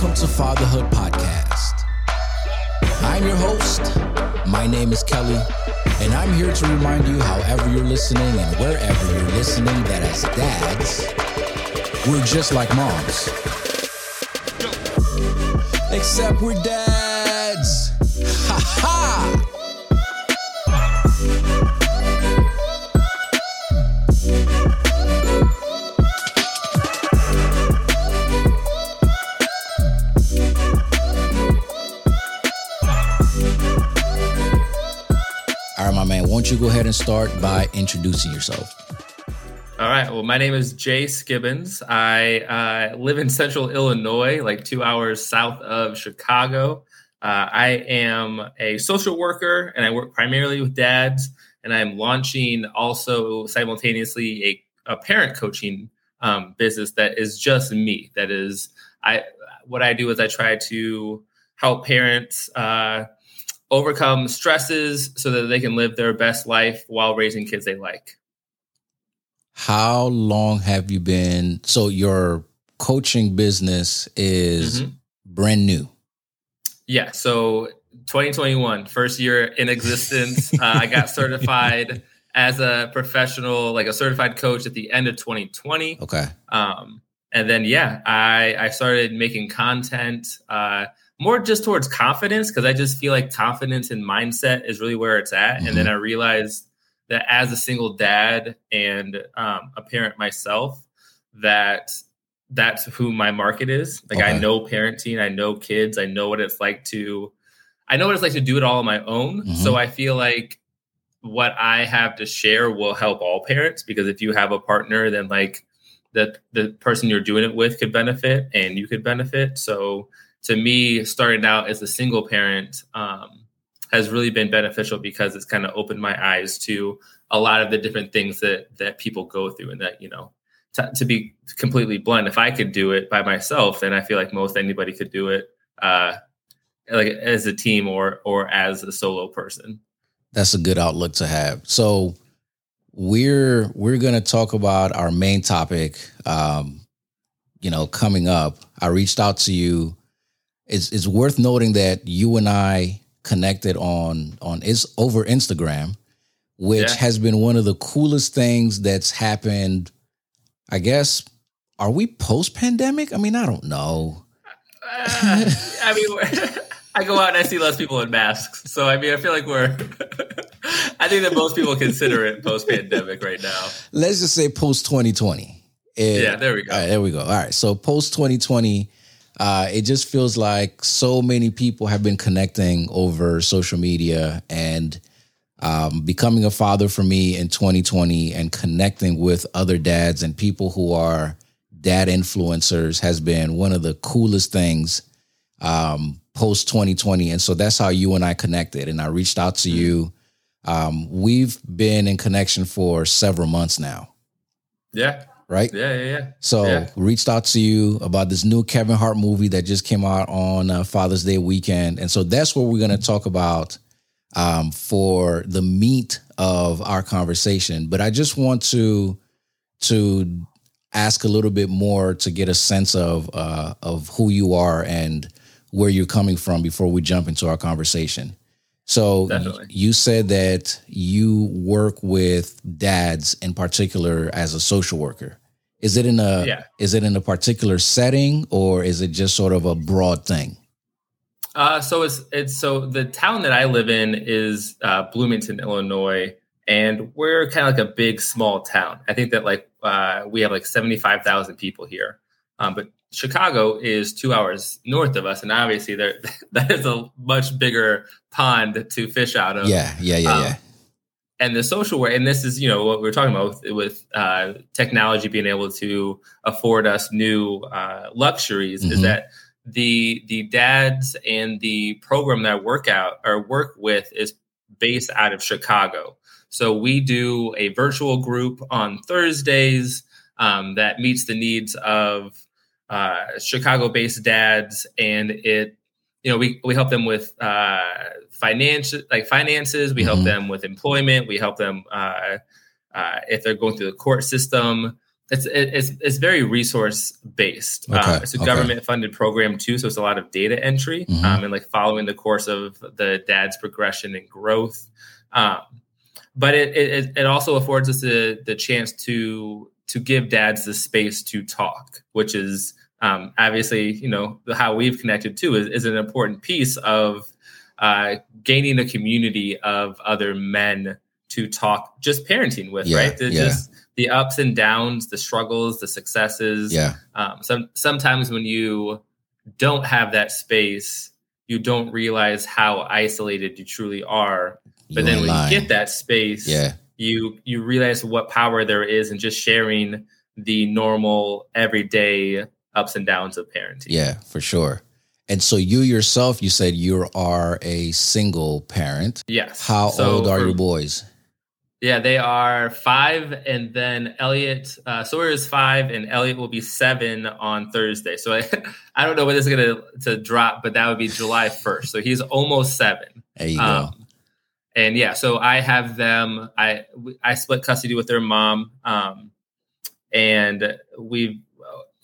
Welcome to Fatherhood Podcast. I'm your host. My name is Kelly, and I'm here to remind you, however you're listening and wherever you're listening, that as dads, we're just like moms. Except we're dads. Ha ha! You go ahead and start by introducing yourself. All right. Well, my name is Jay Skibbens. I live in central Illinois, like 2 hours south of Chicago. I am a social worker, and I work primarily with dads. And I'm launching also simultaneously a parent coaching business that is just me. That is, what I do is I try to help parents overcome stresses so that they can live their best life while raising kids they like. How long have you been? So your coaching business is brand new. Yeah. So 2021, first year in existence. I got certified as a professional, like a certified coach at the end of 2020. Okay. And then, yeah, I started making content, more just towards confidence, because I just feel like confidence and mindset is really where it's at. Mm-hmm. And then I realized that as a single dad and a parent myself, that's who my market is. Like, okay. I know parenting, I know kids, I know what it's like to do it all on my own. Mm-hmm. So I feel like what I have to share will help all parents, because if you have a partner, then like the person you're doing it with could benefit and you could benefit. So to me, starting out as a single parent has really been beneficial, because it's kind of opened my eyes to a lot of the different things that people go through. And that, you know, to be completely blunt, if I could do it by myself, then I feel like most anybody could do it like as a team or as a solo person. That's a good outlook to have. So we're going to talk about our main topic, coming up. I reached out to you. It's worth noting that you and I connected over Instagram, which has been one of the coolest things that's happened. I guess, are we post-pandemic? I mean, I don't know. I go out and I see less people in masks. So, I mean, I feel like I think that most people consider it post-pandemic right now. Let's just say post-2020. Yeah, there we go. All right, there we go. All right, so post-2020. It just feels like so many people have been connecting over social media, and becoming a father for me in 2020 and connecting with other dads and people who are dad influencers has been one of the coolest things post 2020. And so that's how you and I connected, and I reached out to you. We've been in connection for several months now. Yeah. Right? Yeah. So reached out to you about this new Kevin Hart movie that just came out on Father's Day weekend. And so that's what we're going to talk about for the meat of our conversation. But I just want to ask a little bit more to get a sense of who you are and where you're coming from before we jump into our conversation. So you said that you work with dads in particular as a social worker. Is it in a particular setting, or is it just sort of a broad thing? So the town that I live in is Bloomington, Illinois, and we're kind of like a big small town. I think that we have like 75,000 people here, but Chicago is 2 hours north of us, and obviously that is a much bigger pond to fish out of. Yeah. And the social work, and this is, you know, what we're talking about with technology being able to afford us new luxuries, is that the dads and the program that I work with is based out of Chicago. So we do a virtual group on Thursdays that meets the needs of Chicago-based dads, and we help them with finances. We help them with employment. We help them if they're going through the court system, It's very resource based. Okay, it's a government funded program too, so it's a lot of data entry and like following the course of the dad's progression and growth. But it also affords us the chance to give dads the space to talk, which is obviously, you know, how we've connected too is an important piece of gaining a community of other men to talk just parenting with, right? Just the ups and downs, the struggles, the successes. Sometimes when you don't have that space, you don't realize how isolated you truly are. But then when you get that space, you realize what power there is in just sharing the normal, everyday ups and downs of parenting. Yeah, for sure. And so you yourself, you said you are a single parent. Yes. How old are your boys? Yeah, they are 5, and then Elliot, Sawyer is 5, and Elliot will be 7 on Thursday. So I don't know when this is going to drop, but that would be July 1st. So he's almost 7. There you go. And yeah, so I have them, I split custody with their mom. And we've,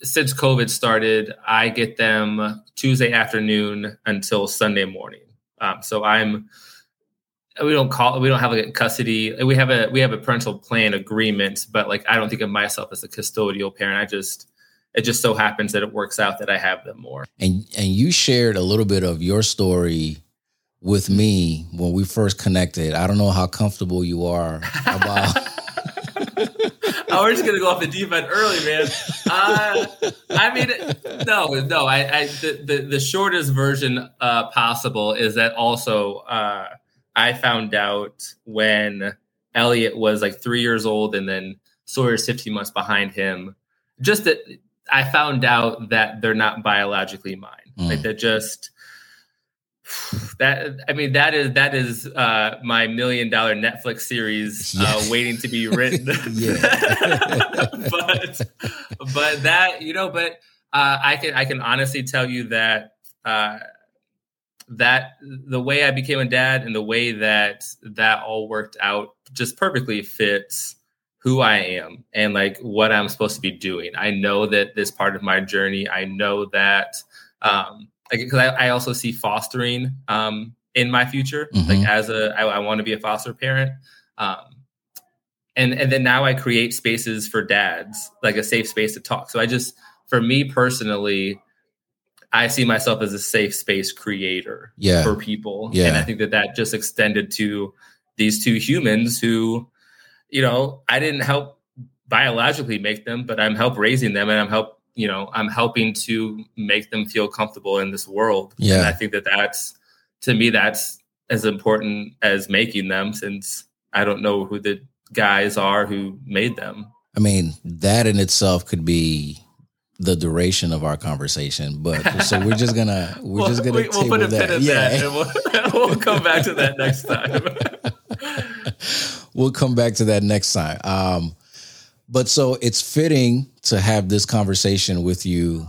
since COVID started, I get them Tuesday afternoon until Sunday morning. So I'm... we don't have like a custody. We have a parental plan agreement, but like, I don't think of myself as a custodial parent. It just so happens that it works out that I have them more. And you shared a little bit of your story with me when we first connected. I don't know how comfortable you are about. Oh, we're just going to go off the deep end early, man. No. The shortest version possible is that also, I found out when Elliot was like 3 years old and then Sawyer's 15 months behind him, just that I found out that they're not biologically mine. Like they're just that. I mean, that is my $1 million Netflix series waiting to be written. but that, you know, but I can honestly tell you that, that the way I became a dad and the way that all worked out just perfectly fits who I am and like what I'm supposed to be doing. I know that this part of my journey, I know that, because I also see fostering, in my future, like as I want to be a foster parent. And then now I create spaces for dads, like a safe space to talk. So for me personally, I see myself as a safe space creator for people. Yeah. And I think that just extended to these two humans who, you know, I didn't help biologically make them, but I'm help raising them and I'm helping to make them feel comfortable in this world. Yeah. And I think that's, to me, that's as important as making them, since I don't know who the guys are who made them. I mean, that in itself could be the duration of our conversation, but so we're just gonna we'll put a pin in that, and we'll come back to that next time. But so it's fitting to have this conversation with you.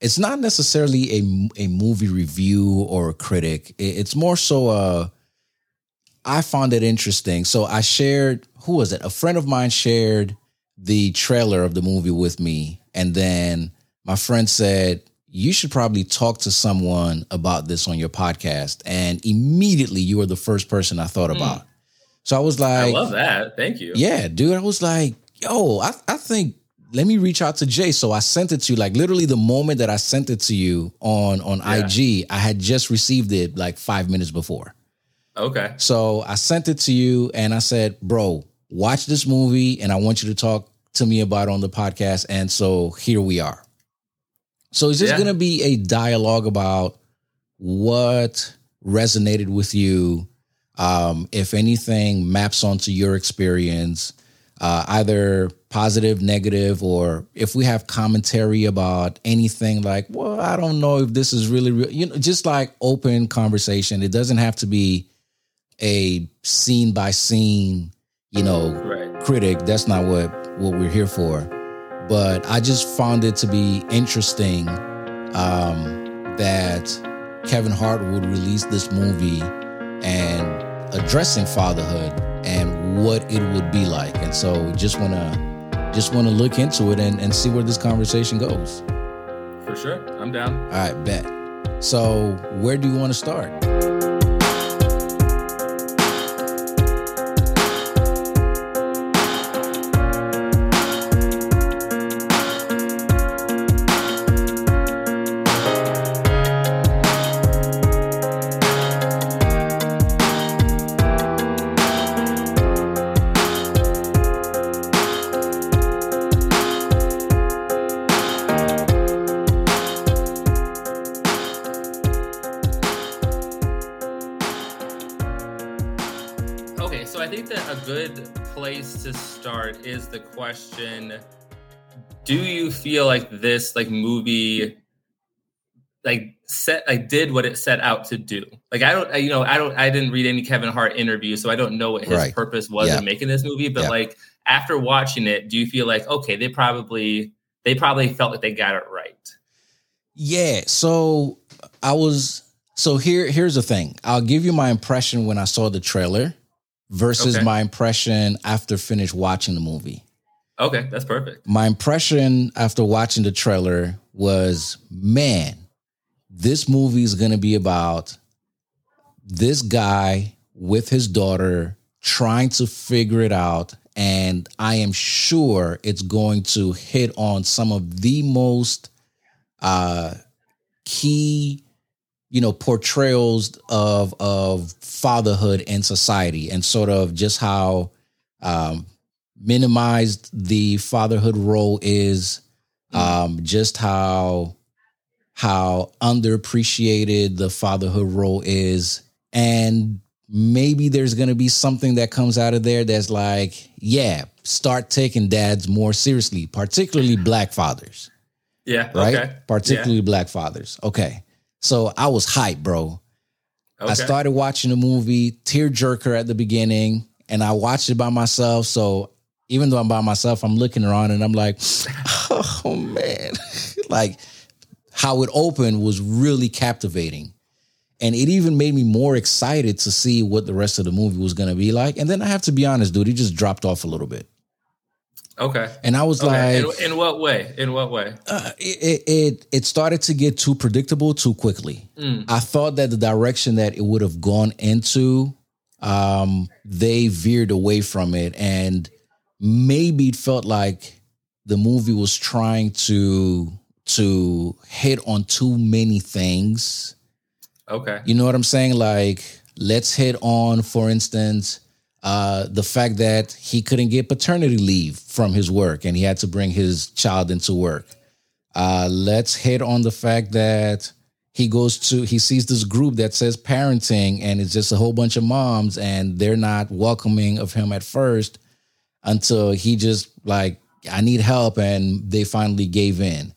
It's not necessarily a movie review or a critic. It's more so I found it interesting. So I shared, who was it? A friend of mine shared the trailer of the movie with me. And then my friend said, you should probably talk to someone about this on your podcast. And immediately you were the first person I thought about. So I was like, I love that. Thank you. Yeah, dude. I was like, yo, I think, let me reach out to Jay. So I sent it to you, like literally the moment that I sent it to you on IG, I had just received it like 5 minutes before. Okay. So I sent it to you and I said, bro, watch this movie and I want you to talk to me about on the podcast. And so here we are. So is this going to be a dialogue about what resonated with you? If anything maps onto your experience, either positive, negative, or if we have commentary about anything like, well, I don't know if this is really real, you know, just like open conversation. It doesn't have to be a scene by scene, you know, critic. That's not what we're here for, but I just found it to be interesting that Kevin Hart would release this movie and addressing fatherhood and what it would be like. And so just want to just want to look into it and see where this conversation goes. For sure. I'm down. All right, bet. So where do you want to start? Is the question, do you feel like this movie did what it set out to do? I didn't read any Kevin Hart interview, so I don't know what his right. purpose was yeah. in making this movie, but yeah. After watching it, do you feel like, okay, they probably felt like they got it right? Yeah. So here's the thing. I'll give you my impression when I saw the trailer versus okay. my impression after finished watching the movie. Okay, that's perfect. My impression after watching the trailer was, man, this movie is going to be about this guy with his daughter trying to figure it out. And I am sure it's going to hit on some of the most key portrayals of fatherhood in society, and sort of just how minimized the fatherhood role is, just how underappreciated the fatherhood role is. And maybe there's going to be something that comes out of there that's start taking dads more seriously, particularly Black fathers. Yeah. Right. Okay. Particularly yeah. Black fathers. Okay. So I was hyped, bro. Okay. I started watching the movie, tearjerker at the beginning, and I watched it by myself. So even though I'm by myself, I'm looking around and I'm like, oh, man. How it opened was really captivating. And it even made me more excited to see what the rest of the movie was going to be like. And then I have to be honest, dude, it just dropped off a little bit. Okay. And I was okay. like... In what way? In what way? It started to get too predictable too quickly. Mm. I thought that the direction that it would have gone into, they veered away from it. And maybe it felt like the movie was trying to hit on too many things. Okay. You know what I'm saying? Let's hit on, for instance... the fact that he couldn't get paternity leave from his work and he had to bring his child into work. Let's hit on the fact that he sees this group that says parenting, and it's just a whole bunch of moms, and they're not welcoming of him at first until he just I need help, and they finally gave in.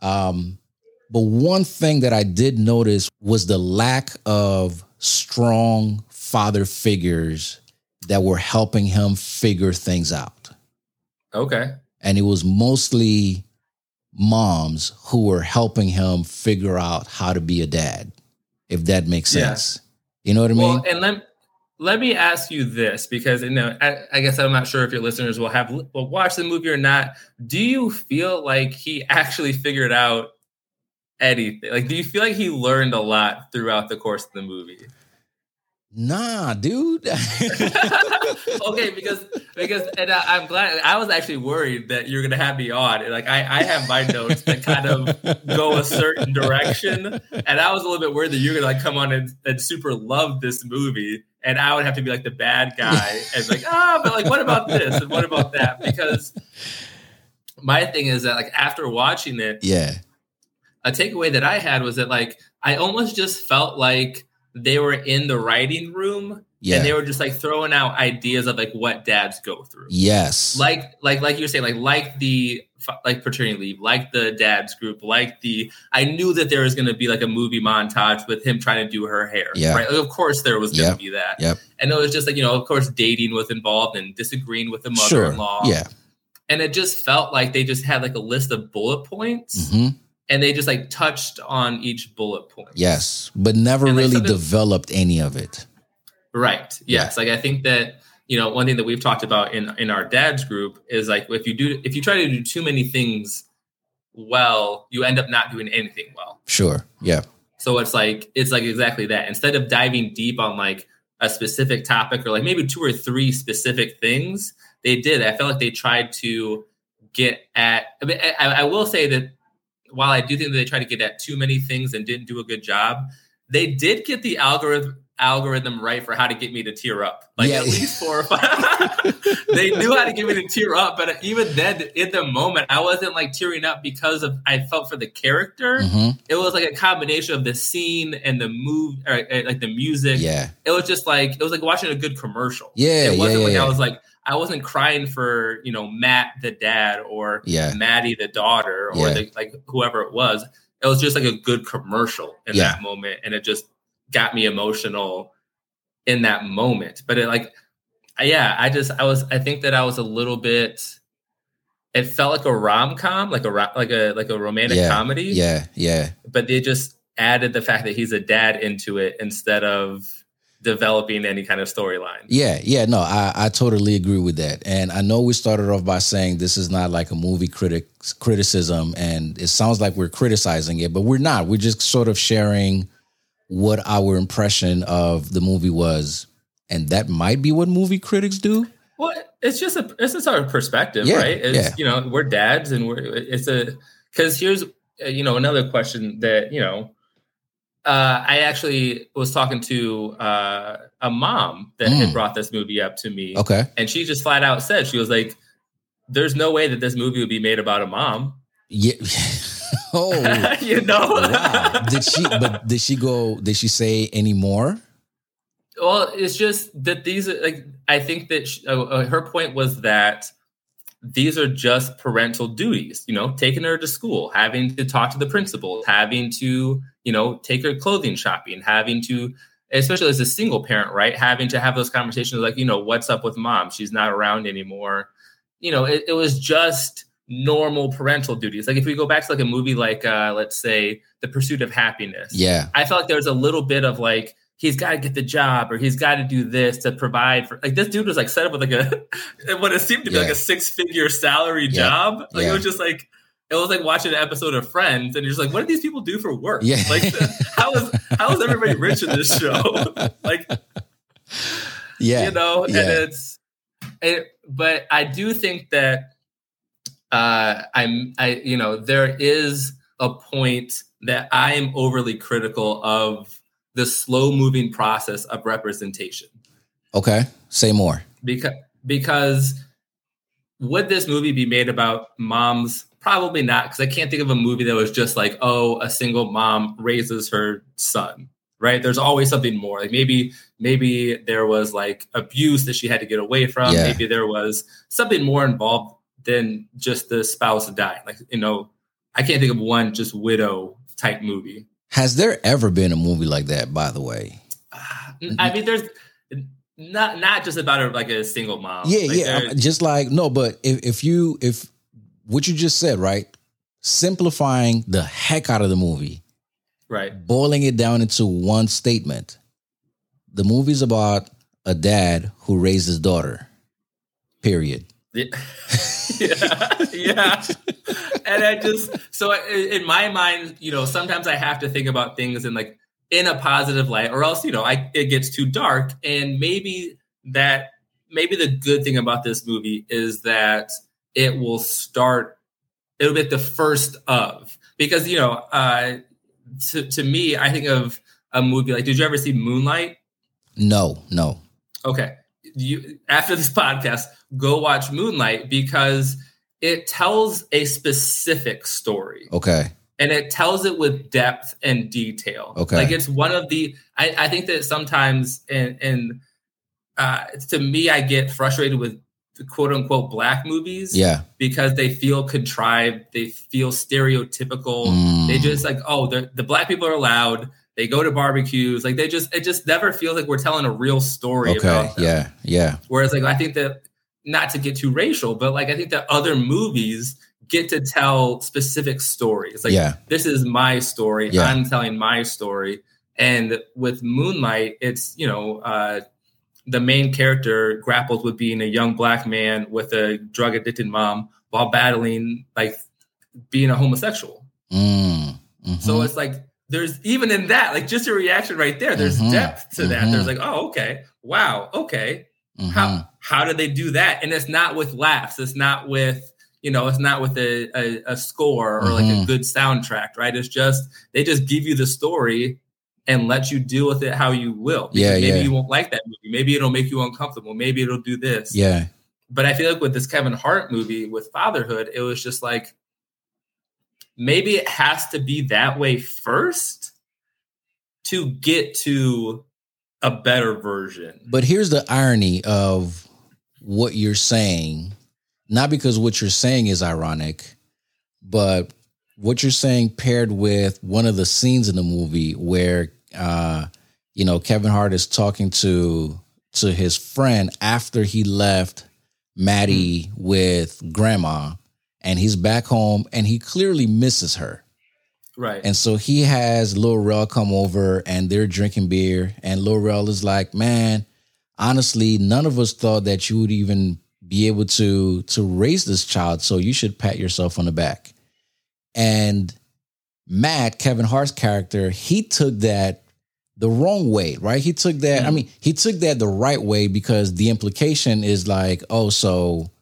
But one thing that I did notice was the lack of strong father figures that were helping him figure things out. Okay. And it was mostly moms who were helping him figure out how to be a dad, if that makes sense. You know what I mean? And let me ask you this, because I guess I'm not sure if your listeners will watch the movie or not. Do you feel like he actually figured out anything? Do you feel like he learned a lot throughout the course of the movie? Nah, dude. Okay, because I'm glad. I was actually worried that you're gonna have me on. And I have my notes that kind of go a certain direction, and I was a little bit worried that you're gonna come on and super love this movie, and I would have to be the bad guy and but what about this and what about that? Because my thing is that after watching it, yeah, a takeaway that I had was that I almost just felt like they were in the writing room yeah. and they were just throwing out ideas of what dads go through. Yes. Like you were saying, the paternity leave, the dad's group, I knew that there was going to be a movie montage with him trying to do her hair. Yeah. Right. Of course there was going to be that. Yep. And it was just of course dating was involved and disagreeing with the mother-in-law. Sure. Yeah. And it just felt like they just had a list of bullet points. Mm-hmm. And they just touched on each bullet point. Yes, but never really developed any of it. Right. Yes. Yeah. I think that you know, one thing that we've talked about in our dad's group is like, if you try to do too many things well, you end up not doing anything well. Sure. Yeah. So it's like exactly that. Instead of diving deep on like a specific topic or like maybe two or three specific things, they did. I felt like they tried to get at, I mean, I will say that while I do think that they tried to get at too many things and didn't do a good job, they did get the algorithm right for how to get me to tear up. Like yeah. At least 4 or 5. They knew how to get me to tear up. But even then, in the moment, I wasn't like tearing up because of I felt for the character. Mm-hmm. It was like a combination of the scene and the move, or like the music. Yeah, it was just like it was like watching a good commercial. Yeah, it wasn't I was like I wasn't crying for Matt the dad or Maddie the daughter or whoever it was. It was just like a good commercial in that moment, and it just got me emotional in that moment. But it like, I think that I was a little bit, it felt like a rom-com, like a romantic comedy. Yeah. Yeah. But they just added the fact that he's a dad into it instead of developing any kind of storyline. Yeah. Yeah. No, I totally agree with that. And I know we started off by saying this is not like a movie criticism and it sounds like we're criticizing it, but we're not, we're just sort of sharing what our impression of the movie was, and that might be what movie critics do. Well, it's just our perspective, right? It's, we're dads, and because here's another question that I actually was talking to a mom that had brought this movie up to me, okay, and she just flat out said, she was like, "There's no way that this movie would be made about a mom." Yeah. Oh, wow. Did she say any more? Well, it's just that these are like, I think that her point was that these are just parental duties, taking her to school, having to talk to the principal, having to, take her clothing shopping, having to, especially as a single parent, right? Having to have those conversations like, what's up with mom? She's not around anymore. It was just normal parental duties. Like if we go back to like a movie like let's say The Pursuit of Happiness, I felt like there was a little bit of like he's got to get the job or he's got to do this to provide for, like this dude was like set up with like a what it seemed to be like a 6-figure salary job. Like it was just like it was like watching an episode of Friends and you're just like, what do these people do for work? Like how is everybody rich in this show? Like and but I do think that there is a point that I am overly critical of the slow moving process of representation. Okay. Say more. Because would this movie be made about moms? Probably not. Cause I can't think of a movie that was just like, oh, a single mom raises her son. Right. There's always something more. Like maybe there was like abuse that she had to get away from. Yeah. Maybe there was something more involved than just the spouse dying. Like, I can't think of one just widow type movie. Has there ever been a movie like that, by the way? I mean, there's not just about like a single mom. Yeah, like just like, no, but if what you just said, right? Simplifying the heck out of the movie. Right. Boiling it down into one statement. The movie's about a dad who raised his daughter. Period. Yeah. And I just, so in my mind, sometimes I have to think about things in like in a positive light, or else, it gets too dark. And maybe the good thing about this movie is that it will start, it'll be the first of, because, to me, I think of a movie like, did you ever see Moonlight? No. Okay. You, after this podcast, go watch Moonlight because it tells a specific story. Okay. And it tells it with depth and detail. Okay. Like it's one of the, I think that sometimes, and to me, I get frustrated with the quote unquote black movies. Yeah. Because they feel contrived. They feel stereotypical. They just like, oh, the black people are loud. They go to barbecues. Like it just never feels like we're telling a real story about them. Yeah. Whereas like, I think that, not to get too racial, but like, I think that other movies get to tell specific stories. Like this is my story. Yeah. I'm telling my story. And with Moonlight, it's, the main character grapples with being a young black man with a drug addicted mom while battling like being a homosexual. Mm-hmm. So it's like, there's even in that, like just your reaction right there, there's depth to that. There's like, oh, okay. Wow. Okay. Mm-hmm. How did they do that? And it's not with laughs. It's not with, you know, it's not with a score or like a good soundtrack, right? It's just, they just give you the story and let you deal with it how you will. Yeah, maybe you won't like that movie. Maybe it'll make you uncomfortable. Maybe it'll do this. Yeah. But I feel like with this Kevin Hart movie with Fatherhood, it was just like, maybe it has to be that way first to get to a better version. But here's the irony of what you're saying, not because what you're saying is ironic, but what you're saying paired with one of the scenes in the movie where, you know, Kevin Hart is talking to his friend after he left Maddie with grandma. And he's back home and he clearly misses her. Right. And so he has Lil Rel come over and they're drinking beer. And Lil Rel is like, man, honestly, none of us thought that you would even be able to raise this child. So you should pat yourself on the back. And Matt, Kevin Hart's character, he took that the wrong way, right? He took that. I mean, he took that the right way because the implication is like, oh, so.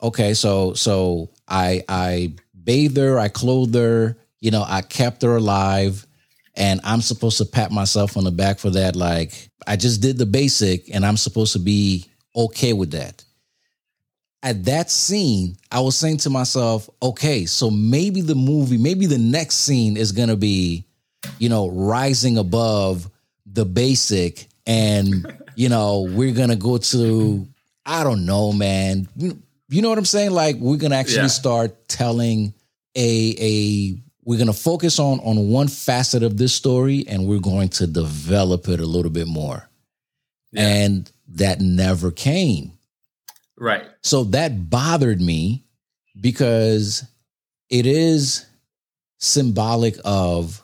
Okay, so I bathed her, I clothed her, you know, I kept her alive, and I'm supposed to pat myself on the back for that. Like, I just did the basic, and I'm supposed to be okay with that. At that scene, I was saying to myself, okay, so maybe the movie, maybe the next scene is going to be, you know, rising above the basic, and, you know, we're going to go to, I don't know, man, you know what I'm saying? Like, we're going to actually start telling we're going to focus on one facet of this story and we're going to develop it a little bit more. Yeah. And that never came. Right. So that bothered me because it is symbolic of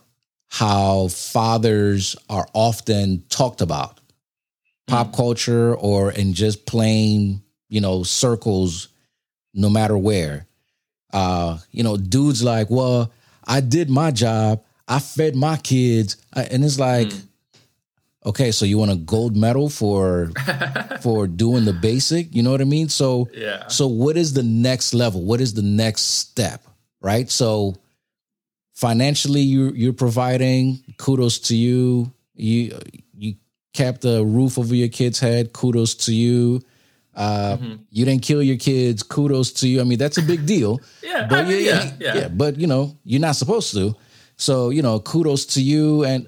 how fathers are often talked about. Pop culture or in just plain, you know, circles. No matter where, you know, dudes like, well, I did my job. I fed my kids. And it's like, okay, so you want a gold medal for doing the basic? You know what I mean? So, so what is the next level? What is the next step? Right. So financially you're providing, kudos to you. You kept the roof over your kid's head. Kudos to you. You didn't kill your kids. Kudos to you. I mean, that's a big deal. But you know, you're not supposed to. So, you know, kudos to you. And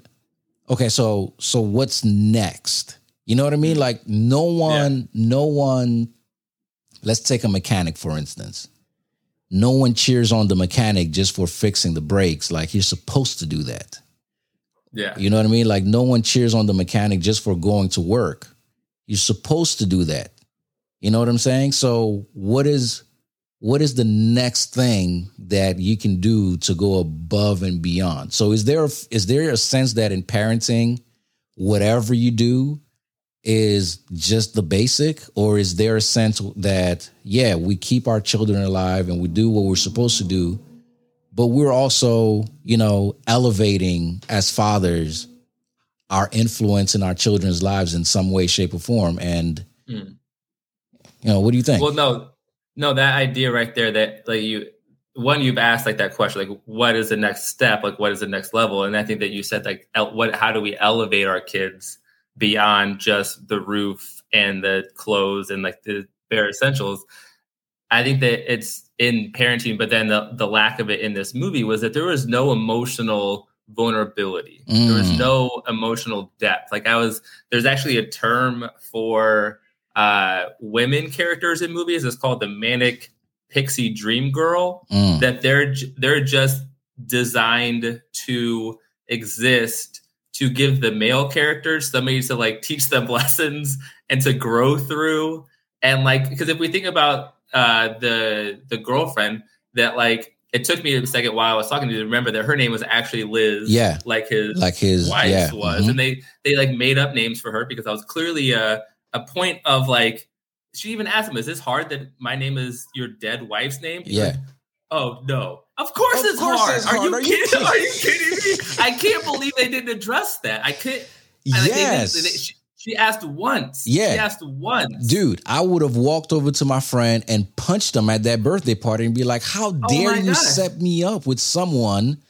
okay, so what's next? You know what I mean? Like no one, let's take a mechanic, for instance. No one cheers on the mechanic just for fixing the brakes. Like, you're supposed to do that. Yeah. You know what I mean? Like, no one cheers on the mechanic just for going to work. You're supposed to do that. You know what I'm saying? So what is the next thing that you can do to go above and beyond? So is there a sense that in parenting, whatever you do is just the basic, or is there a sense that, yeah, we keep our children alive and we do what we're supposed to do, but we're also, you know, elevating as fathers our influence in our children's lives in some way, shape, or form? And you know, what do you think? Well, no, that idea right there that, like, you've asked, like, that question, like, what is the next step? Like, what is the next level? And I think that you said, like, how do we elevate our kids beyond just the roof and the clothes and, like, the bare essentials? I think that it's in parenting, but then the lack of it in this movie was that there was no emotional vulnerability. There was no emotional depth. Like, there's actually a term for women characters in movies. It's called the manic pixie dream girl, that they're just designed to exist to give the male characters somebody to, like, teach them lessons and to grow through. And, like, because if we think about the girlfriend that, like, it took me a second while I was talking to you to remember that her name was actually Liz. Yeah. Like his wife was. Mm-hmm. And they like made up names for her because I was clearly a point of like, she even asked him, is this hard that my name is your dead wife's name? He's like, oh, no. Of course it's hard. Are you kidding? Are you kidding me? I can't believe they didn't address that. I couldn't. Yes. She asked once. Yeah. She asked once. Dude, I would have walked over to my friend and punched him at that birthday party and be like, how dare you set me up with someone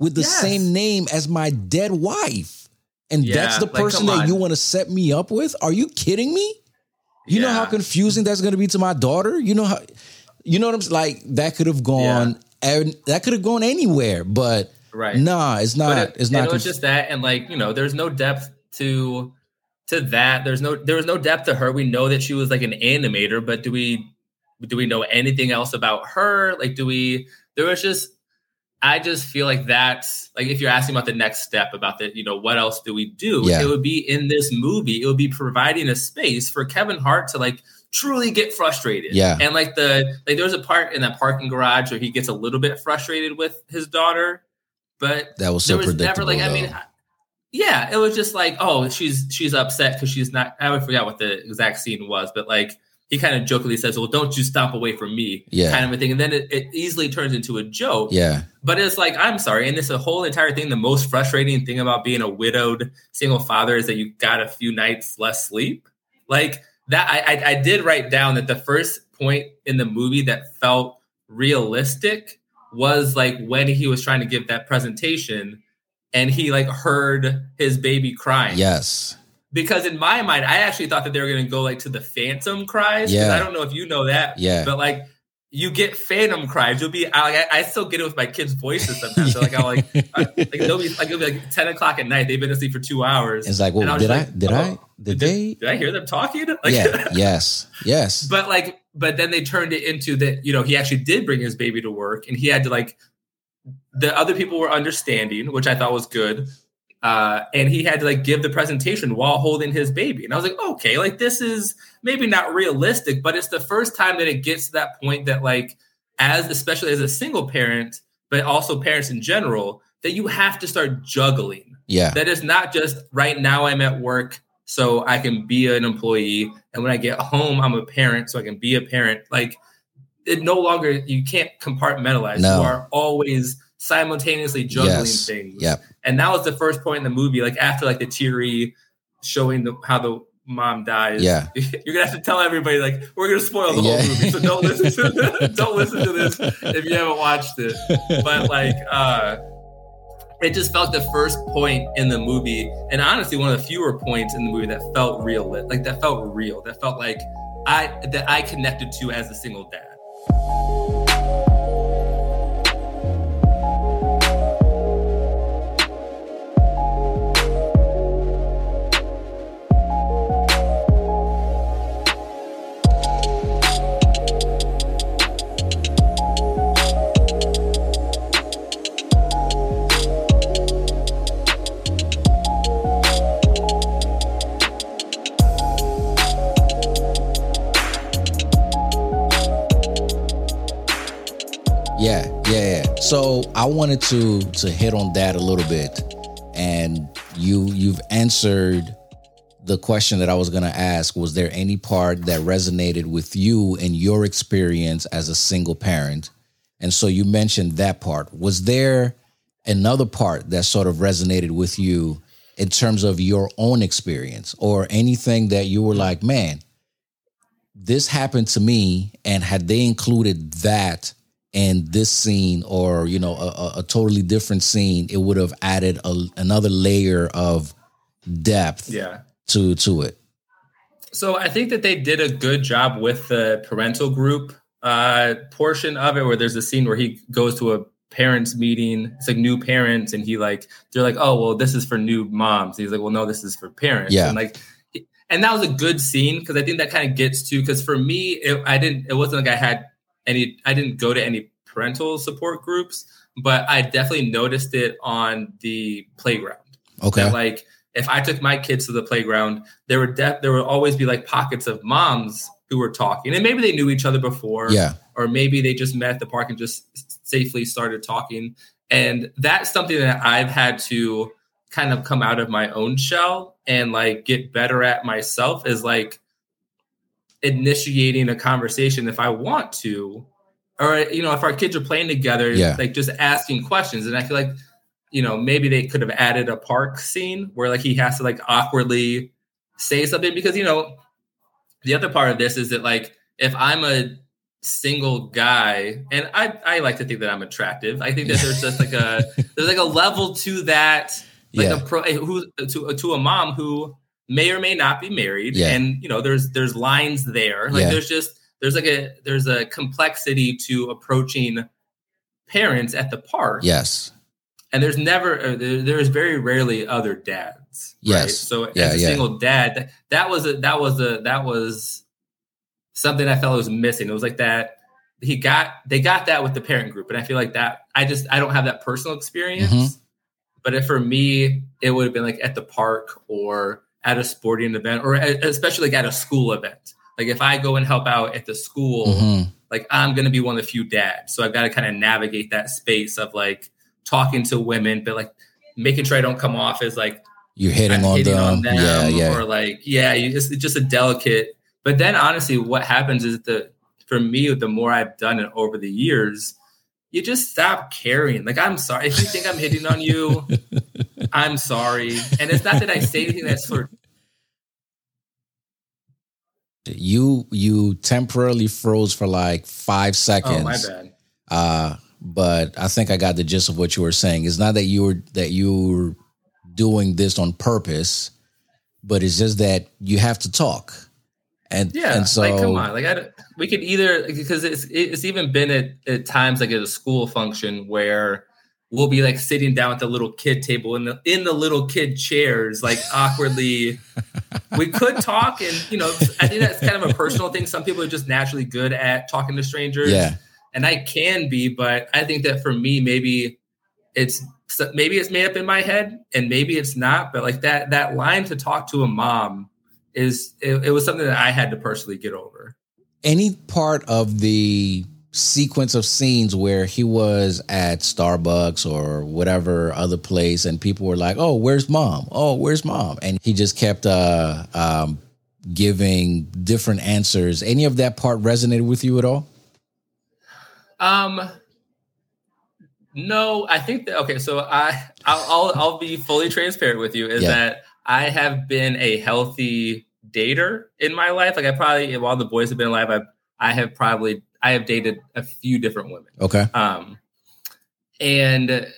with the same name as my dead wife? And that's the person that you want to set me up with? Are you kidding me? You know how confusing that's going to be to my daughter? You know what I'm saying? Like, that could have gone anywhere, but nah, it's not. It was just that. And like, you know, there's no depth to that. There was no depth to her. We know that she was like an animator, but do we know anything else about her? Like, I just feel like that's like, if you're asking about the next step about the, you know, what else do we do? Yeah. It would be in this movie, it would be providing a space for Kevin Hart to like truly get frustrated. Yeah. And like there's a part in that parking garage where he gets a little bit frustrated with his daughter, but that was so predictable. It was just like, oh, she's upset because she's not. I forgot what the exact scene was, but like he kind of jokingly says, "Well, don't you stop away from me," kind of a thing, and then it easily turns into a joke. Yeah, but it's like, I'm sorry, and this whole entire thing. The most frustrating thing about being a widowed single father is that you got a few nights less sleep. Like that, I did write down that the first point in the movie that felt realistic was like when he was trying to give that presentation. And he like heard his baby crying. Yes. Because in my mind, I actually thought that they were going to go like to the phantom cries. Yeah. I don't know if you know that. Yeah. But like you get phantom cries. I still get it with my kids' voices sometimes. So like it'll be like 10 o'clock at night. They've been asleep for 2 hours. It's like, well, did I hear them talking? Like, yeah. Yes. But then they turned it into that. You know, he actually did bring his baby to work, and he had to like. The other people were understanding, which I thought was good. And he had to like give the presentation while holding his baby. And I was like, okay, like this is maybe not realistic, but it's the first time that it gets to that point that like, especially as a single parent, but also parents in general, that you have to start juggling. Yeah. That it's not just right now I'm at work so I can be an employee. And when I get home, I'm a parent so I can be a parent. Like, it no longer, you can't compartmentalize. No. You are always simultaneously juggling things. Yep. And that was the first point in the movie, like after like the teary showing how the mom dies. Yeah. You're gonna have to tell everybody, like, we're gonna spoil the whole movie. So don't listen to this if you haven't watched it. But like it just felt the first point in the movie, and honestly one of the fewer points in the movie that felt real. Like that felt real. That felt like I connected to as a single dad. So I wanted to hit on that a little bit, and you've answered the question that I was going to ask. Was there any part that resonated with you in your experience as a single parent? And so you mentioned that part. Was there another part that sort of resonated with you in terms of your own experience, or anything that you were like, man, this happened to me, and had they included that and this scene, or, you know, a totally different scene, it would have added another layer of depth to it? So I think that they did a good job with the parental group portion of it, where there's a scene where he goes to a parents meeting. It's like new parents, and they're like, oh, well, this is for new moms. And he's like, well, no, this is for parents. Yeah. And like, and that was a good scene, because I think that kind of gets to, because for me, it wasn't like I had I didn't go to any parental support groups, but I definitely noticed it on the playground. Okay. That like If I took my kids to the playground, there would always be like pockets of moms who were talking, and maybe they knew each other before, or maybe they just met at the park and just safely started talking. And that's something that I've had to kind of come out of my own shell and like get better at myself, is like initiating a conversation if I want to, or, you know, if our kids are playing together, like just asking questions. And I feel like, you know, maybe they could have added a park scene where like he has to like awkwardly say something, because, you know, the other part of this is that like, if I'm a single guy, and I like to think that I'm attractive, I think that there's just like a, there's like a level to that, like a pro, who to a mom who may or may not be married. Yeah. And, you know, there's lines there. Like there's a complexity to approaching parents at the park. Yes. And there's very rarely other dads. Yes. Right? So as a single dad, that was something I felt was missing. It was like that they got that with the parent group. And I feel like that I don't have that personal experience, but if for me, it would have been like at the park or at a sporting event, or especially like at a school event. Like if I go and help out at the school, like I'm going to be one of the few dads. So I've got to kind of navigate that space of like talking to women, but like making sure I don't come off as like you're hitting on them. Or like, it's just a delicate. But then honestly, what happens is for me, the more I've done it over the years, you just stop caring. Like, I'm sorry. If you think I'm hitting on you, I'm sorry. And it's not that I say anything that's sort of. You temporarily froze for like 5 seconds. Oh, my bad. But I think I got the gist of what you were saying. It's not that you were doing this on purpose, but it's just that you have to talk. And so, like, come on, like we could either, because it's even been at times like at a school function where we'll be like sitting down at the little kid table in the little kid chairs, like awkwardly. We could talk, and you know, I think that's kind of a personal thing. Some people are just naturally good at talking to strangers, and I can be, but I think that for me, maybe it's made up in my head, and maybe it's not. But like that line to talk to a mom. It was something that I had to personally get over. Any part of the sequence of scenes where he was at Starbucks or whatever other place and people were like, oh, where's mom? Oh, where's mom? And he just kept giving different answers. Any of that part resonated with you at all? No, I think that, okay, so I'll be fully transparent with you that I have been a healthy dater in my life. Like while the boys have been alive, I have dated a few different women. Okay. And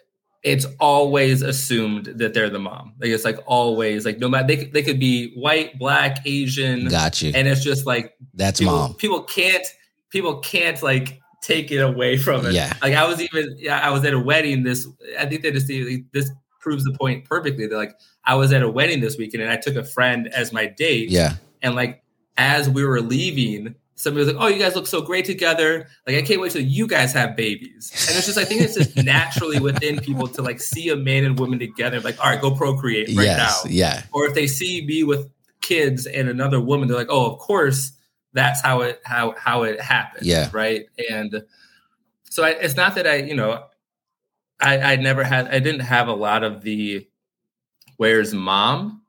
it's always assumed that they're the mom. Like it's like always, like no matter, they could be white, black, Asian. Gotcha. And it's just like, that's people, mom. People can't like take it away from it. Yeah. Like I was at a wedding I think they just like, this proves the point perfectly. They're like, I was at a wedding this weekend and I took a friend as my date. Yeah. And like, as we were leaving, somebody was like, oh, you guys look so great together. Like, I can't wait till you guys have babies. And it's just, I think it's just naturally within people to like see a man and woman together. Like, all right, go procreate right now. Yeah. Or if they see me with kids and another woman, they're like, oh, of course that's how it happens. Yeah. Right. And so it's not that I didn't have a lot of the, where's mom?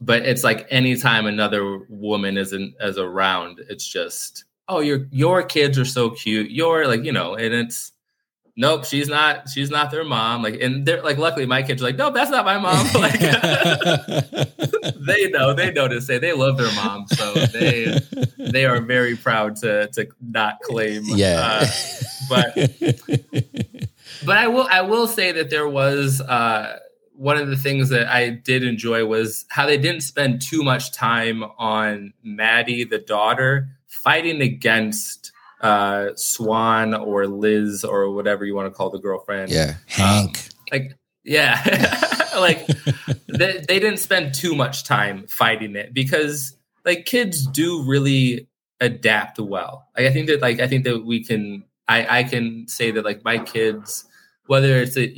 But it's like anytime another woman is around, it's just, oh, your kids are so cute. You're like, you know, and it's nope, she's not their mom. Like, and they're like, luckily my kids are like, no, that's not my mom. Like, they know to say they love their mom. So they are very proud to not claim. Yeah. But I will say that there was, one of the things that I did enjoy was how they didn't spend too much time on Maddie, the daughter, fighting against Swan or Liz or whatever you want to call the girlfriend. Yeah, Hank. Like they didn't spend too much time fighting it because like kids do really adapt well. Like I think that I can say that like my kids, whether it's a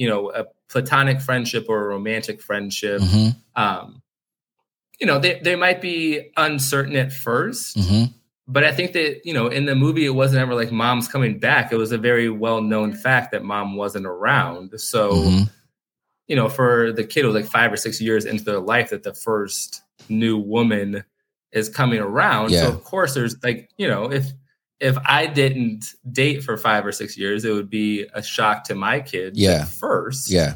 platonic friendship or a romantic friendship, mm-hmm. You know, they might be uncertain at first, mm-hmm. but I think that, you know, in the movie, it wasn't ever like mom's coming back. It was a very well-known fact that mom wasn't around. So, mm-hmm. you know, for the kid, it was like 5 or 6 years into their life that the first new woman is coming around. Yeah. So of course there's like, you know, if I didn't date for 5 or 6 years, it would be a shock to my kids at first. Yeah.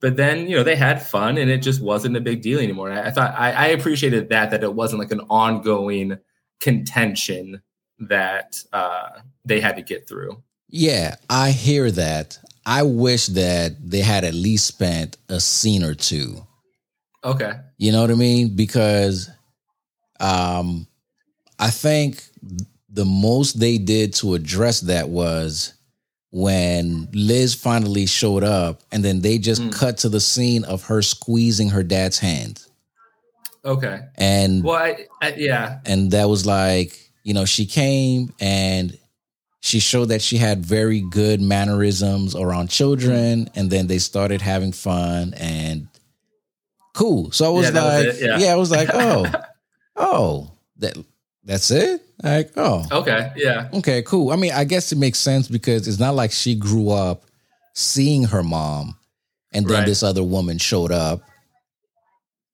But then, you know, they had fun and it just wasn't a big deal anymore. I thought I appreciated that it wasn't like an ongoing contention that they had to get through. Yeah, I hear that. I wish that they had at least spent a scene or two. Okay. You know what I mean? Because I think the most they did to address that was when Liz finally showed up, and then they just cut to the scene of her squeezing her dad's hand. Okay. And well, yeah. And that was like, you know, she came and she showed that she had very good mannerisms around children, and then they started having fun and cool. So I was I was like, oh, that's it. Like, oh. Okay, yeah. Okay, cool. I mean, I guess it makes sense because it's not like she grew up seeing her mom and then this other woman showed up.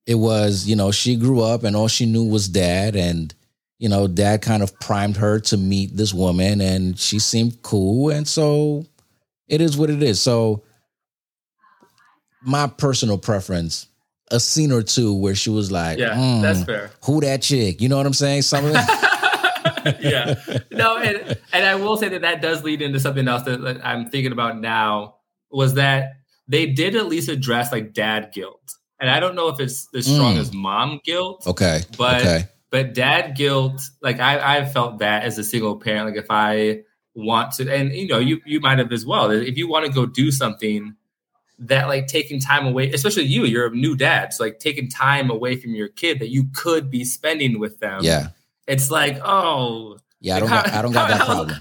It was, you know, she grew up and all she knew was dad, and, you know, dad kind of primed her to meet this woman and she seemed cool, and so it is what it is. So my personal preference, a scene or two where she was like, that's fair. Who that chick? You know what I'm saying? Something yeah. No, and I will say that does lead into something else that I'm thinking about now, was that they did at least address like dad guilt. And I don't know if it's as strong as mom guilt. Okay. But dad guilt, like I felt that as a single parent. Like if I want to, and you know, you might have as well. If you want to go do something, that like taking time away, especially you're a new dad. So like taking time away from your kid that you could be spending with them. Yeah. It's like, oh, yeah, like I don't got that problem.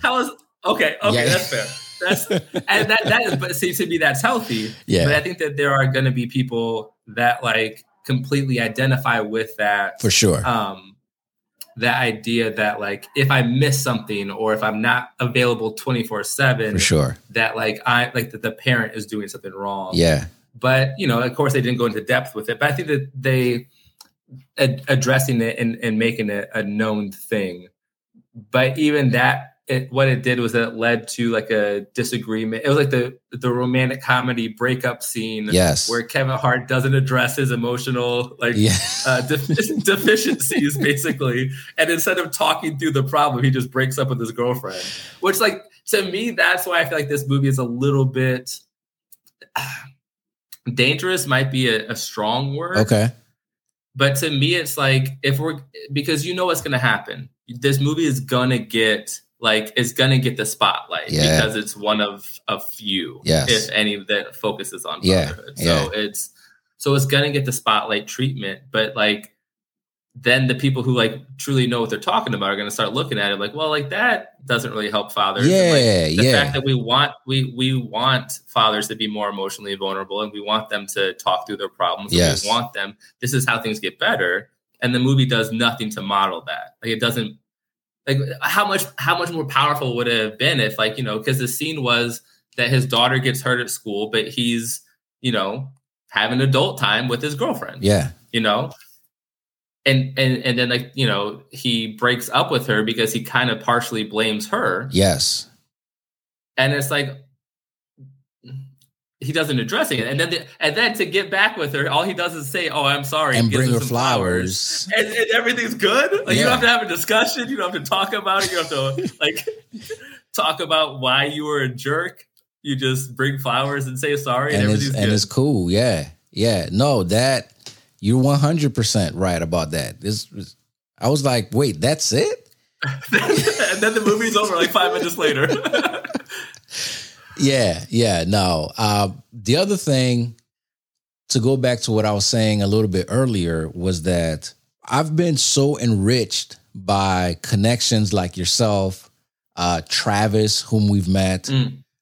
Okay, that's fair. But seems to me that's healthy. Yeah. But I think that there are going to be people that like completely identify with that for sure. That idea that like if I miss something or if I'm not available 24/7, for sure, that like that the parent is doing something wrong. Yeah. But you know, of course, they didn't go into depth with it. But I think that they. Addressing it and making it a known thing. But even that, what it did was that it led to like a disagreement. It was like the romantic comedy breakup scene, yes, where Kevin Hart doesn't address his emotional deficiencies basically, and instead of talking through the problem, he just breaks up with his girlfriend. Which, like, to me, that's why I feel like this movie is a little bit dangerous. Might be a strong word. Okay. But to me, it's like because you know what's going to happen. This movie is going to get the spotlight because it's one of a few, if any, that focuses on fatherhood. Yeah. So it's going to get the spotlight treatment. But like then the people who like truly know what they're talking about are going to start looking at it like, well, like that doesn't really help fathers. Yeah, and, like, the fact that we want fathers to be more emotionally vulnerable, and we want them to talk through their problems. Yes. We want them. This is how things get better. And the movie does nothing to model that. Like it doesn't. Like how much more powerful would it have been if, like, you know, because the scene was that his daughter gets hurt at school, but he's, you know, having adult time with his girlfriend. Yeah, you know. And then, like, you know, he breaks up with her because he kind of partially blames her. Yes. And it's like he doesn't address it. And then to get back with her, all he does is say, "Oh, I'm sorry," and bring her flowers. And everything's good. Like you don't have to have a discussion. You don't have to talk about it. You don't have to like talk about why you were a jerk. You just bring flowers and say sorry, and everything's good. And it's cool. Yeah. Yeah. No, that. You're 100% right about that. I was like, wait, that's it? And then the movie's over like 5 minutes later. No. The other thing, to go back to what I was saying a little bit earlier, was that I've been so enriched by connections like yourself, Travis, whom we've met,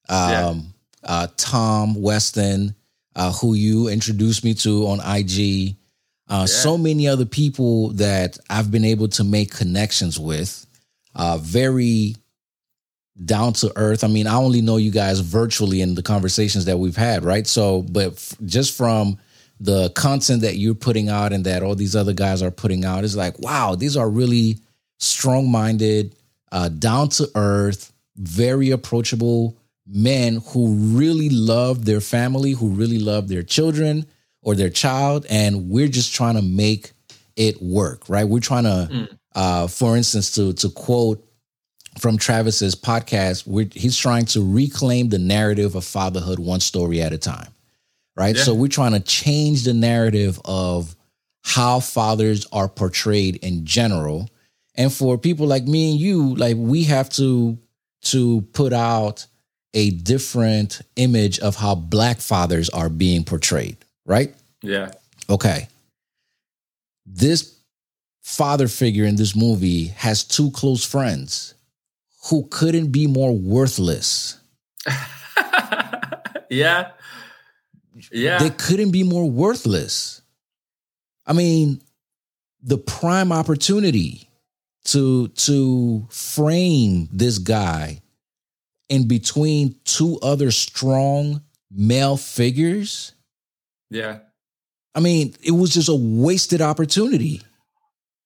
Tom Weston, who you introduced me to on IG. So many other people that I've been able to make connections with, very down to earth. I mean, I only know you guys virtually in the conversations that we've had, right? So, but just from the content that you're putting out and that all these other guys are putting out, it's like, wow, these are really strong-minded, down to earth, very approachable men who really love their family, who really love their children or their child, and we're just trying to make it work, right? We're trying to, for instance, to quote from Travis's podcast, he's trying to reclaim the narrative of fatherhood one story at a time, right? Yeah. So we're trying to change the narrative of how fathers are portrayed in general. And for people like me and you, like, we have to put out a different image of how Black fathers are being portrayed, right? Yeah. Okay. This father figure in this movie has two close friends who couldn't be more worthless. Yeah. Yeah. They couldn't be more worthless. I mean, the prime opportunity to frame this guy in between two other strong male figures. Yeah. I mean, it was just a wasted opportunity.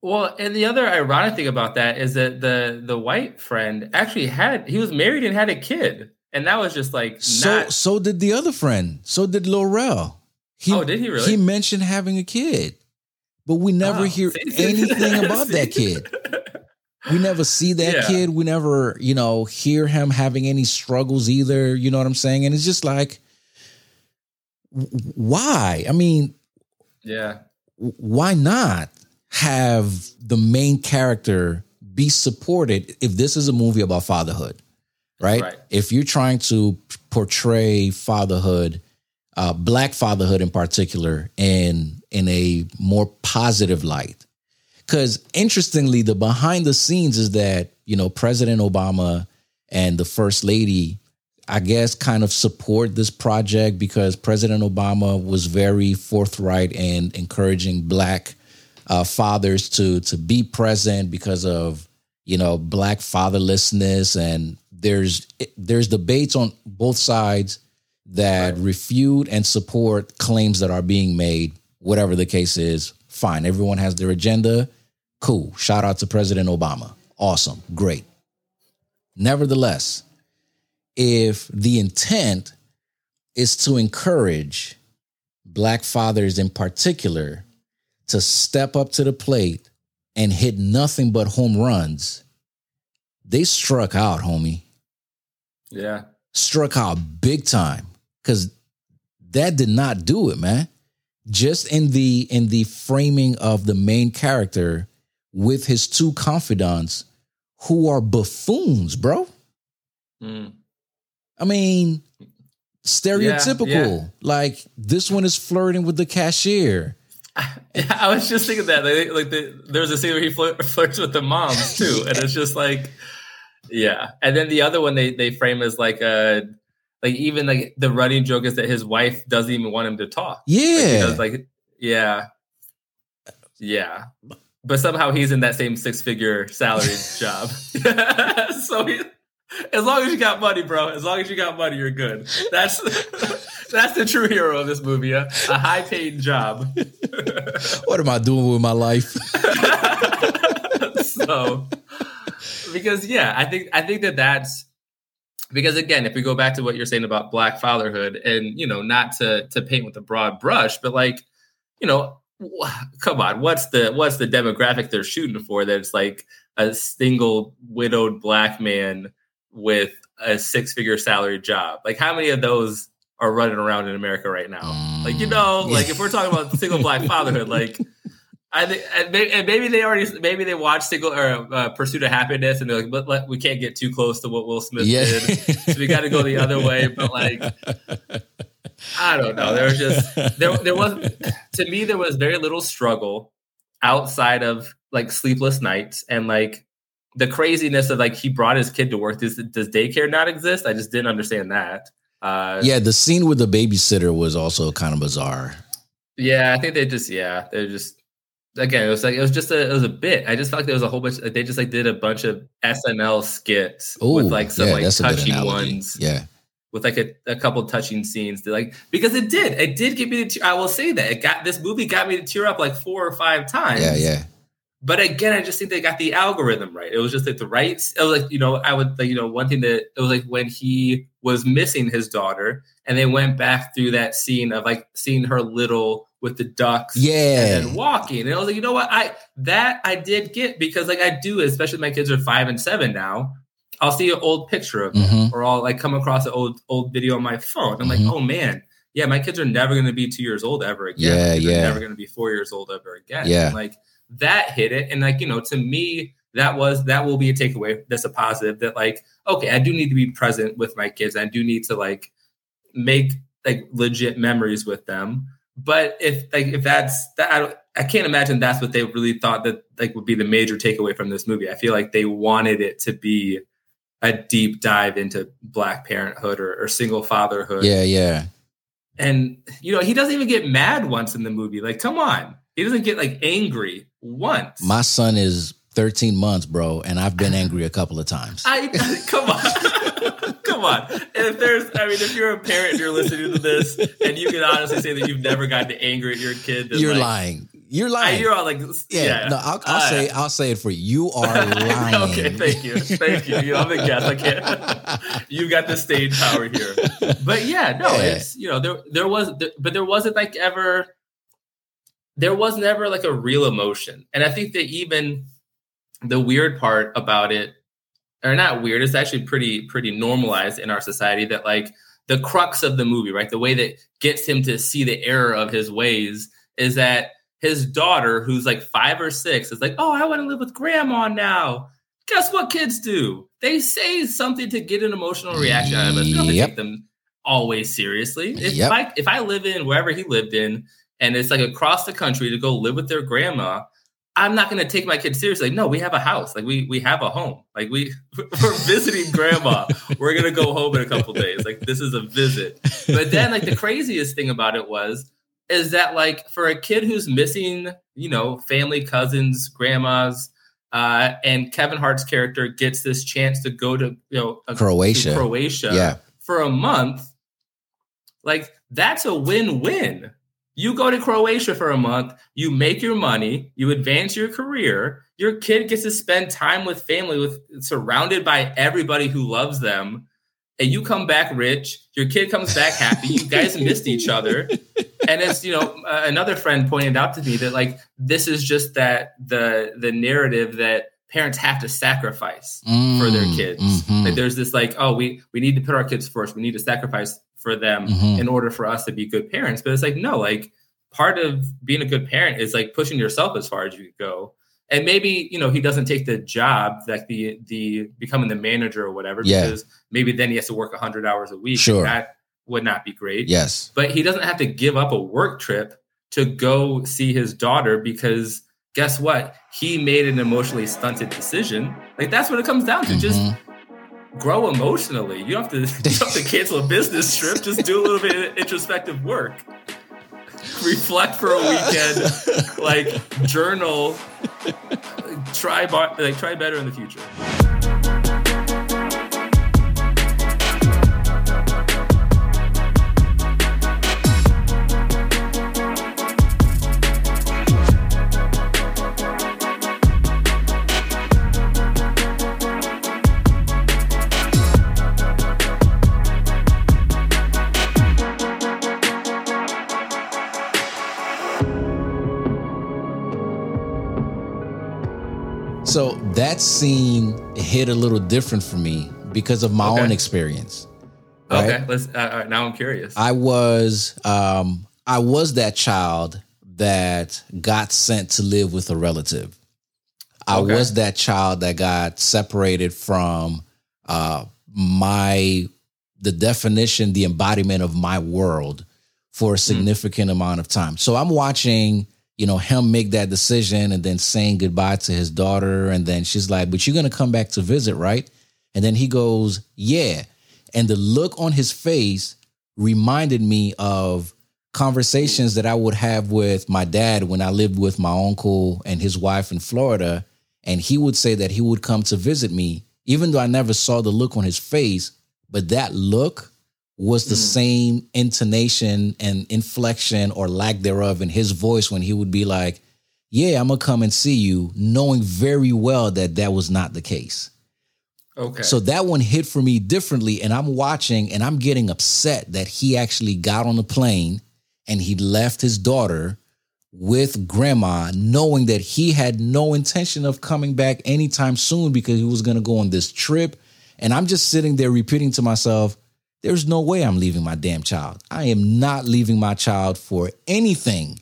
Well, and the other ironic thing about that is that the white friend actually he was married and had a kid. And that was just like, so did the other friend. So did Lil Rel. Oh, did he really? He mentioned having a kid, but we never hear anything about that kid. We never see that kid. We never, hear him having any struggles either. You know what I'm saying? And it's just like, why? I mean, yeah. Why not have the main character be supported if this is a movie about fatherhood, right? If you're trying to portray fatherhood, Black fatherhood in particular, in a more positive light. Because interestingly, the behind the scenes is that, President Obama and the First Lady, I guess, kind of support this project because President Obama was very forthright in encouraging Black fathers to be present because of, Black fatherlessness. And there's debates on both sides that refute and support claims that are being made, whatever the case is. Fine. Everyone has their agenda. Cool. Shout out to President Obama. Awesome. Great. Nevertheless, if the intent is to encourage Black fathers in particular to step up to the plate and hit nothing but home runs, they struck out, homie. Yeah. Struck out big time, because that did not do it, man. Just in the framing of the main character with his two confidants who are buffoons, bro. Mm. I mean, stereotypical. Yeah. Like, this one is flirting with the cashier. I was just thinking that. There's a scene where he flirts with the moms, too. And it's just like, yeah. And then the other one they frame as like a... Even the running joke is that his wife doesn't even want him to talk. Yeah. Yeah. But somehow he's in that same six-figure salary job. So as long as you got money, bro, you're good. That's the true hero of this movie, a high-paid job. What am I doing with my life? So, because, I think that's... Because, again, if we go back to what you're saying about Black fatherhood and, not to paint with a broad brush, but come on, what's the demographic they're shooting for? That it's like a single widowed Black man with a 6-figure salary job. Like, how many of those are running around in America right now? If we're talking about single Black fatherhood, I think, and maybe they watch Pursuit of Happiness and they're like, but we can't get too close to what Will Smith did, so we got to go the other way. But I don't know. There was very little struggle outside of sleepless nights and the craziness of he brought his kid to work. Does daycare not exist? I just didn't understand that. Yeah, the scene with the babysitter was also kind of bizarre. Yeah, I think they just again, it was a bit. I just felt like there was a whole bunch. Like, they just like did a bunch of SNL skits with like some like touching ones. Yeah. With like a couple touching scenes, they're like, because it did get me to. I will say that this movie got me to tear up like 4 or 5 times. Yeah, yeah. But again, I just think they got the algorithm right. It was just like the right. It was like, you know, I would like, you know, one thing that it was like when he was missing his daughter, and they went back through that scene of like seeing her little with the ducks, and then walking. And I was like, you know what, I did get, because like I do, especially my kids are 5 and 7 now. I'll see an old picture of them, or I'll like come across an old video on my phone. I'm like, oh man, yeah, my kids are never going to be 2 years old ever again. They're never going to be 4 years old ever again. Yeah. And like that hit it. And like, you know, to me, that will be a takeaway. That's a positive, that like, okay, I do need to be present with my kids. I do need to like make like legit memories with them. But if that's that, I can't imagine that's what they really thought that like would be the major takeaway from this movie. I feel like they wanted it to be a deep dive into Black parenthood or single fatherhood. Yeah, yeah. And, you know, he doesn't even get mad once in the movie. Like, come on. He doesn't get, like, angry once. My son is 13 months, bro, and I've been angry a couple of times. Come on. And if you're a parent and you're listening to this and you can honestly say that you've never gotten angry at your kid, then you're like, lying. You're lying. You're all like, yeah. No, I'll say it for you. You are lying. Okay, thank you. You know, I'm a guest. I can't. You got the stage power here. But yeah, no, it's, you know, there was never like a real emotion. And I think that even the weird part about it, or not weird, it's actually pretty normalized in our society, that like the crux of the movie, right, the way that gets him to see the error of his ways, is that his daughter, who's like 5 or 6, is like, oh, I want to live with grandma now. Guess what kids do? They say something to get an emotional reaction out of us. They don't take them always seriously. If I live in wherever he lived in, and it's like across the country to go live with their grandma, I'm not going to take my kids seriously. Like, no, we have a house. Like we have a home. Like we're visiting grandma. We're going to go home in a couple days. Like this is a visit. But then like the craziest thing about it is that like for a kid who's missing, you know, family, cousins, grandmas, and Kevin Hart's character gets this chance to go to, you know, Croatia for a month. Like that's a win-win. You go to Croatia for a month, you make your money, you advance your career, your kid gets to spend time with family, surrounded by everybody who loves them, and you come back rich, your kid comes back happy, you guys missed each other. And it's, you know, another friend pointed out to me that, like, this is just that the narrative that parents have to sacrifice for their kids. Mm-hmm. Like, there's this, like, oh, we need to put our kids first, we need to sacrifice for them in order for us to be good parents. But it's like, no, like part of being a good parent is like pushing yourself as far as you go. And maybe, you know, he doesn't take the job, like the becoming the manager or whatever, because maybe then he has to work 100 hours a week. Sure. That would not be great. Yes. But he doesn't have to give up a work trip to go see his daughter, because guess what? He made an emotionally stunted decision. Like that's what it comes down to. Just grow emotionally. You don't have to cancel a business trip. Just do a little bit of introspective work. Reflect for a weekend. Like journal. Try better in the future. So that scene hit a little different for me because of my own experience. Right? Okay, all right, now I'm curious. I was that child that got sent to live with a relative. I was that child that got separated from the definition, the embodiment of my world for a significant amount of time. So I'm watching, you know, him make that decision and then saying goodbye to his daughter. And then she's like, but you're going to come back to visit, right? And then he goes, yeah. And the look on his face reminded me of conversations that I would have with my dad when I lived with my uncle and his wife in Florida. And he would say that he would come to visit me, even though I never saw the look on his face. But that look was the same intonation and inflection or lack thereof in his voice when he would be like, yeah, I'm going to come and see you, knowing very well that that was not the case. Okay. So that one hit for me differently. And I'm watching and I'm getting upset that he actually got on the plane and he left his daughter with grandma, knowing that he had no intention of coming back anytime soon because he was going to go on this trip. And I'm just sitting there repeating to myself, there's no way I'm leaving my damn child. I am not leaving my child for anything.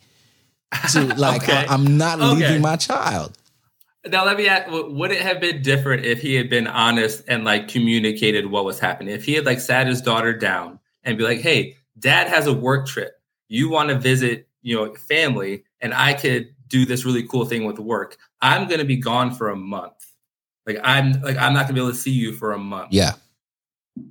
I'm not leaving my child. Now, let me ask, would it have been different if he had been honest and like communicated what was happening? If he had like sat his daughter down and be like, hey, dad has a work trip. You want to visit, you know, family, and I could do this really cool thing with work. I'm going to be gone for a month. I'm not going to be able to see you for a month. Yeah.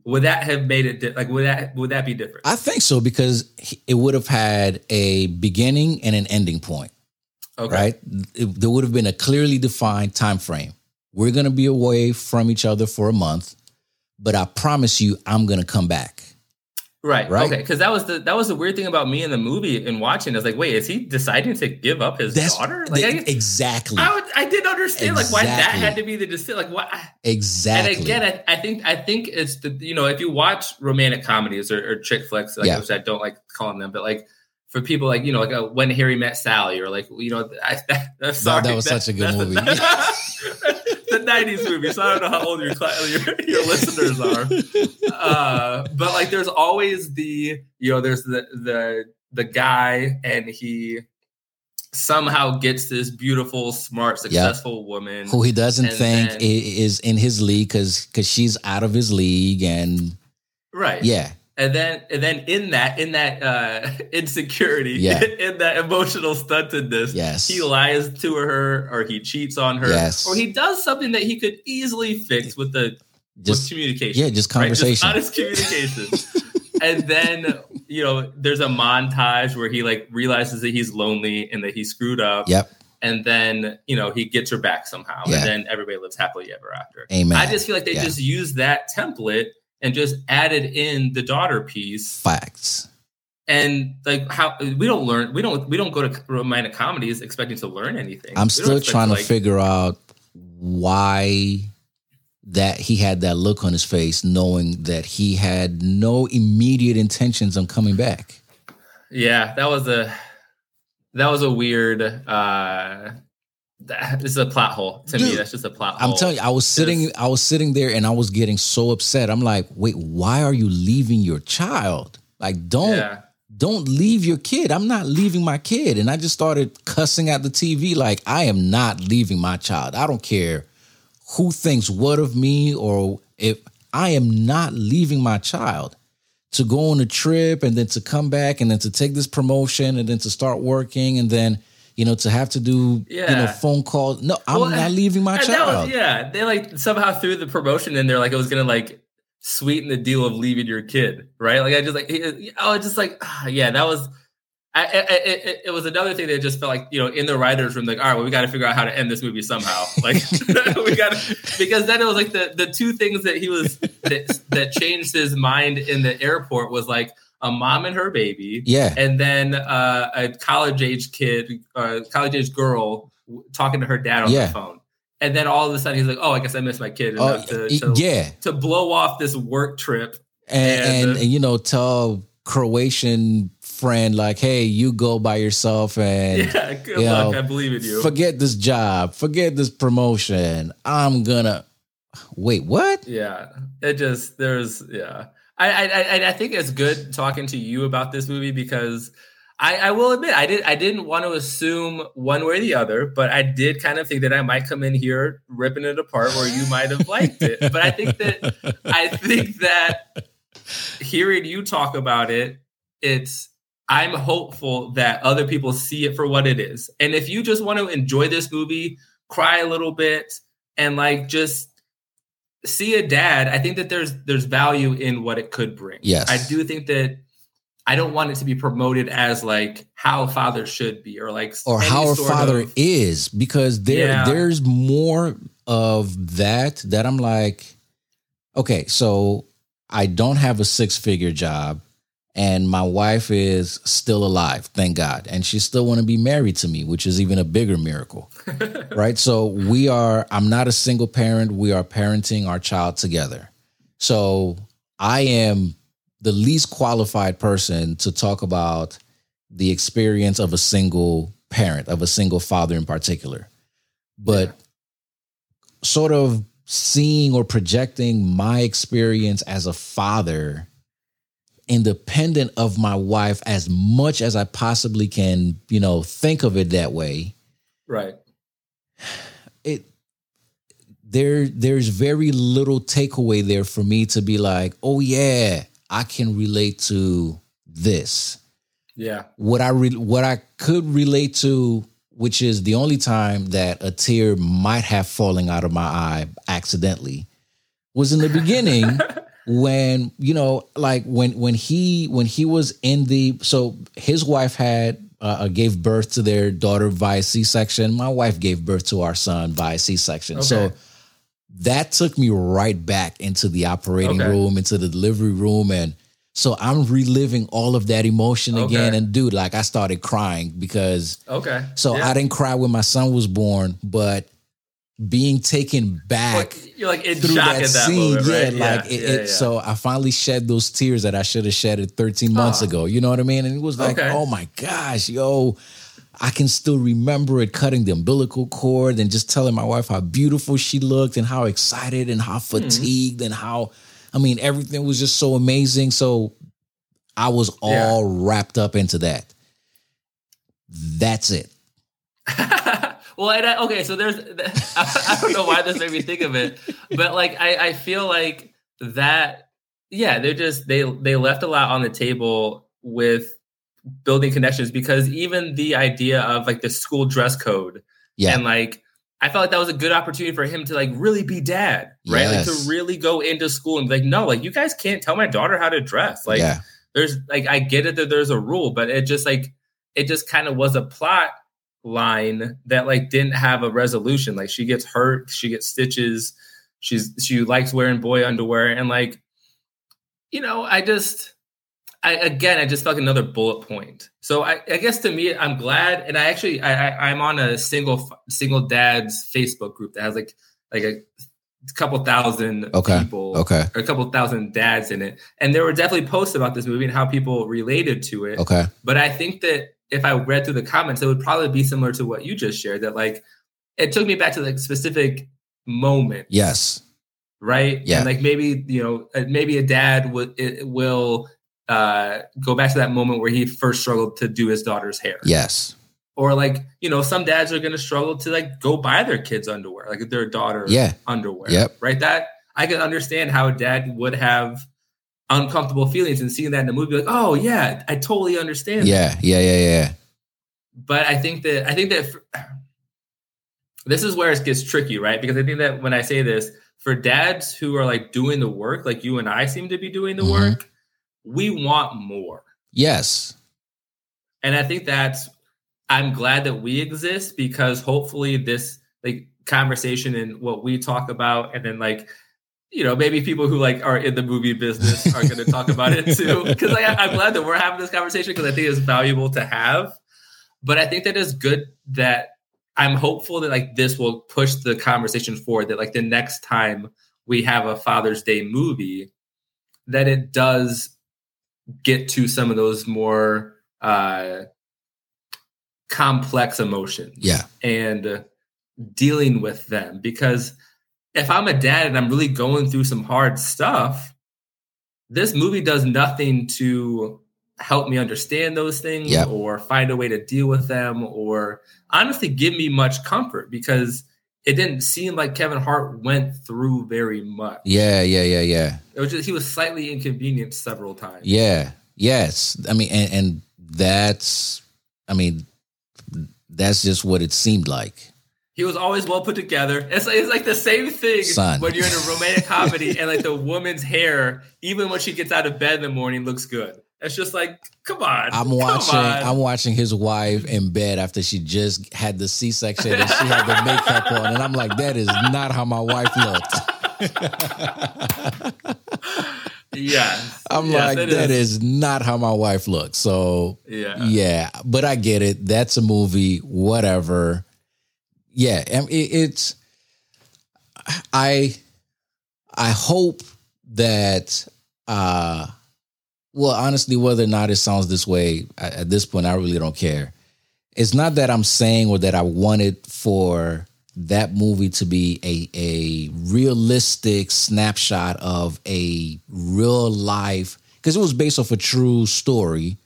Would that have made it would that be different? I think so, because it would have had a beginning and an ending point. Okay. Right? There would have been a clearly defined time frame. We're going to be away from each other for a month, but I promise you I'm going to come back. Right. Okay. Because that was the weird thing about me in the movie and watching. I was like, wait, is he deciding to give up his daughter? Exactly. I didn't understand why that had to be the decision. Exactly. And again, I think it's the, you know, if you watch romantic comedies or chick flicks, which I don't like calling them, but for people When Harry Met Sally or that was such a good movie. The 90s movie, so I don't know how old your listeners are. But there's always the guy, and he somehow gets this beautiful, smart, successful woman who he doesn't think is in his league because she's out of his league, and right, yeah. And then in that insecurity, in that emotional stuntedness, he lies to her, or he cheats on her, or he does something that he could easily fix with communication. Yeah, just conversation. Right? Just honest communication. And then, there's a montage where he realizes that he's lonely and that he screwed up. Yep. And then, he gets her back somehow. Yeah. And then everybody lives happily ever after. Amen. I just feel like they just use that template and just added in the daughter piece. Facts. And how we don't go to romantic comedies expecting to learn anything. I'm still trying to figure out why that he had that look on his face, knowing that he had no immediate intentions on coming back. Yeah, that was a weird. This is a plot hole to me. That's just a plot hole. I'm telling you, I was sitting there and I was getting so upset. I'm like, wait, why are you leaving your child? Don't leave your kid. I'm not leaving my kid. And I just started cussing at the TV. I am not leaving my child. I don't care who thinks what of me, or if I am not leaving my child to go on a trip and then to come back and then to take this promotion and then to start working and then, to have to do, phone calls. No, I'm not leaving my child. They somehow threw the promotion in there it was going to sweeten the deal of leaving your kid, right? It was another thing that just felt in the writer's room, all right, well, we got to figure out how to end this movie somehow. Because then it was the two things that he was, that changed his mind in the airport was a mom and her baby, and then a college-age girl talking to her dad on the phone, and then all of a sudden he's like, "Oh, I guess I missed my kid." Enough to blow off this work trip, and tell Croatian friend "Hey, you go by yourself, and good luck. I believe in you. Forget this job, forget this promotion. I'm gonna wait. What? Yeah, it just I think it's good talking to you about this movie because I will admit I didn't want to assume one way or the other, but I did kind of think that I might come in here ripping it apart where you might have liked it. But I think that hearing you talk about it, I'm hopeful that other people see it for what it is. And if you just want to enjoy this movie, cry a little bit, and just see a dad, I think that there's value in what it could bring. Yes. I do think that I don't want it to be promoted as like how a father should be or like or how a father is, because there's more of that I'm like, okay, so I don't have a 6-figure job and my wife is still alive, thank God. And she still want to be married to me, which is even a bigger miracle, right? So I'm not a single parent. We are parenting our child together. So I am the least qualified person to talk about the experience of a single parent, of a single father in particular. But sort of seeing or projecting my experience as a father independent of my wife as much as I possibly can, think of it that way. Right. There's very little takeaway there for me to be like, oh yeah, I can relate to this. Yeah. What I could relate to, which is the only time that a tear might have fallen out of my eye accidentally, was in the beginning. When, when he was in so his wife had gave birth to their daughter via C-section. My wife gave birth to our son via C-section. Okay. So that took me right back into the operating room, into the delivery room. And so I'm reliving all of that emotion again. And dude, like I started crying because, I didn't cry when my son was born, but being taken back, you're like in shock at that moment, right? So I finally shed those tears that I should have shedded 13 months ago. You know what I mean? And it was like, oh my gosh, yo, I can still remember it, cutting the umbilical cord and just telling my wife how beautiful she looked and how excited and how fatigued and how, everything was just so amazing. So I was all wrapped up into that. That's it. Well, so there's, I don't know why this made me think of it, but like, I feel like that, they left a lot on the table with building connections, because even the idea of like the school dress code and like, I felt like that was a good opportunity for him to like really be dad, right? Yes. Like to really go into school and be like, no, like you guys can't tell my daughter how to dress. Like there's like, I get it that there's a rule, but it just kind of was a plot line that like didn't have a resolution. Like she gets hurt, she gets stitches, she likes wearing boy underwear, and like I just felt like another bullet point. So I guess to me, I'm glad, and I'm on a single dad's Facebook group that has like a couple thousand people, or a couple thousand dads in it, and there were definitely posts about this movie and how people related to it. But I think that if I read through the comments, it would probably be similar to what you just shared, that like, it took me back to like specific moment. Yes. Right. Yeah. And like maybe a dad will go back to that moment where he first struggled to do his daughter's hair. Yes. Or like, some dads are going to struggle to like go buy their kids underwear, like their daughter underwear. Yep. Right. That I can understand how a dad would have uncomfortable feelings, and seeing that in the movie, like, oh yeah, I totally understand. Yeah. But I think that this is where it gets tricky, right? Because I think that when I say this, for dads who are like doing the work, like you and I seem to be doing the work, we want more. Yes. And I think I'm glad that we exist, because hopefully this like conversation and what we talk about, and then like, maybe people who like are in the movie business are going to talk about it too. Because I'm glad that we're having this conversation, because I think it's valuable to have. But I think that it's good that I'm hopeful that like this will push the conversation forward, that like the next time we have a Father's Day movie, that it does get to some of those more complex emotions and dealing with them. Because if I'm a dad and I'm really going through some hard stuff, this movie does nothing to help me understand those things or find a way to deal with them, or honestly give me much comfort, because it didn't seem like Kevin Hart went through very much. Yeah. It was just, he was slightly inconvenienced several times. Yeah. Yes. That's just what it seemed like. He was always well put together. It's like the same thing when you're in a romantic comedy and like the woman's hair, even when she gets out of bed in the morning, looks good. It's just like, come on. I'm watching his wife in bed after she just had the C-section and she had the makeup on. And I'm like, that is not how my wife looked. That is not how my wife looks. So yeah, but I get it. That's a movie, whatever. Yeah. I hope that, well, honestly, whether or not it sounds this way at this point, I really don't care. It's not that I'm saying or that I wanted for that movie to be a realistic snapshot of a real life, because it was based off a true story.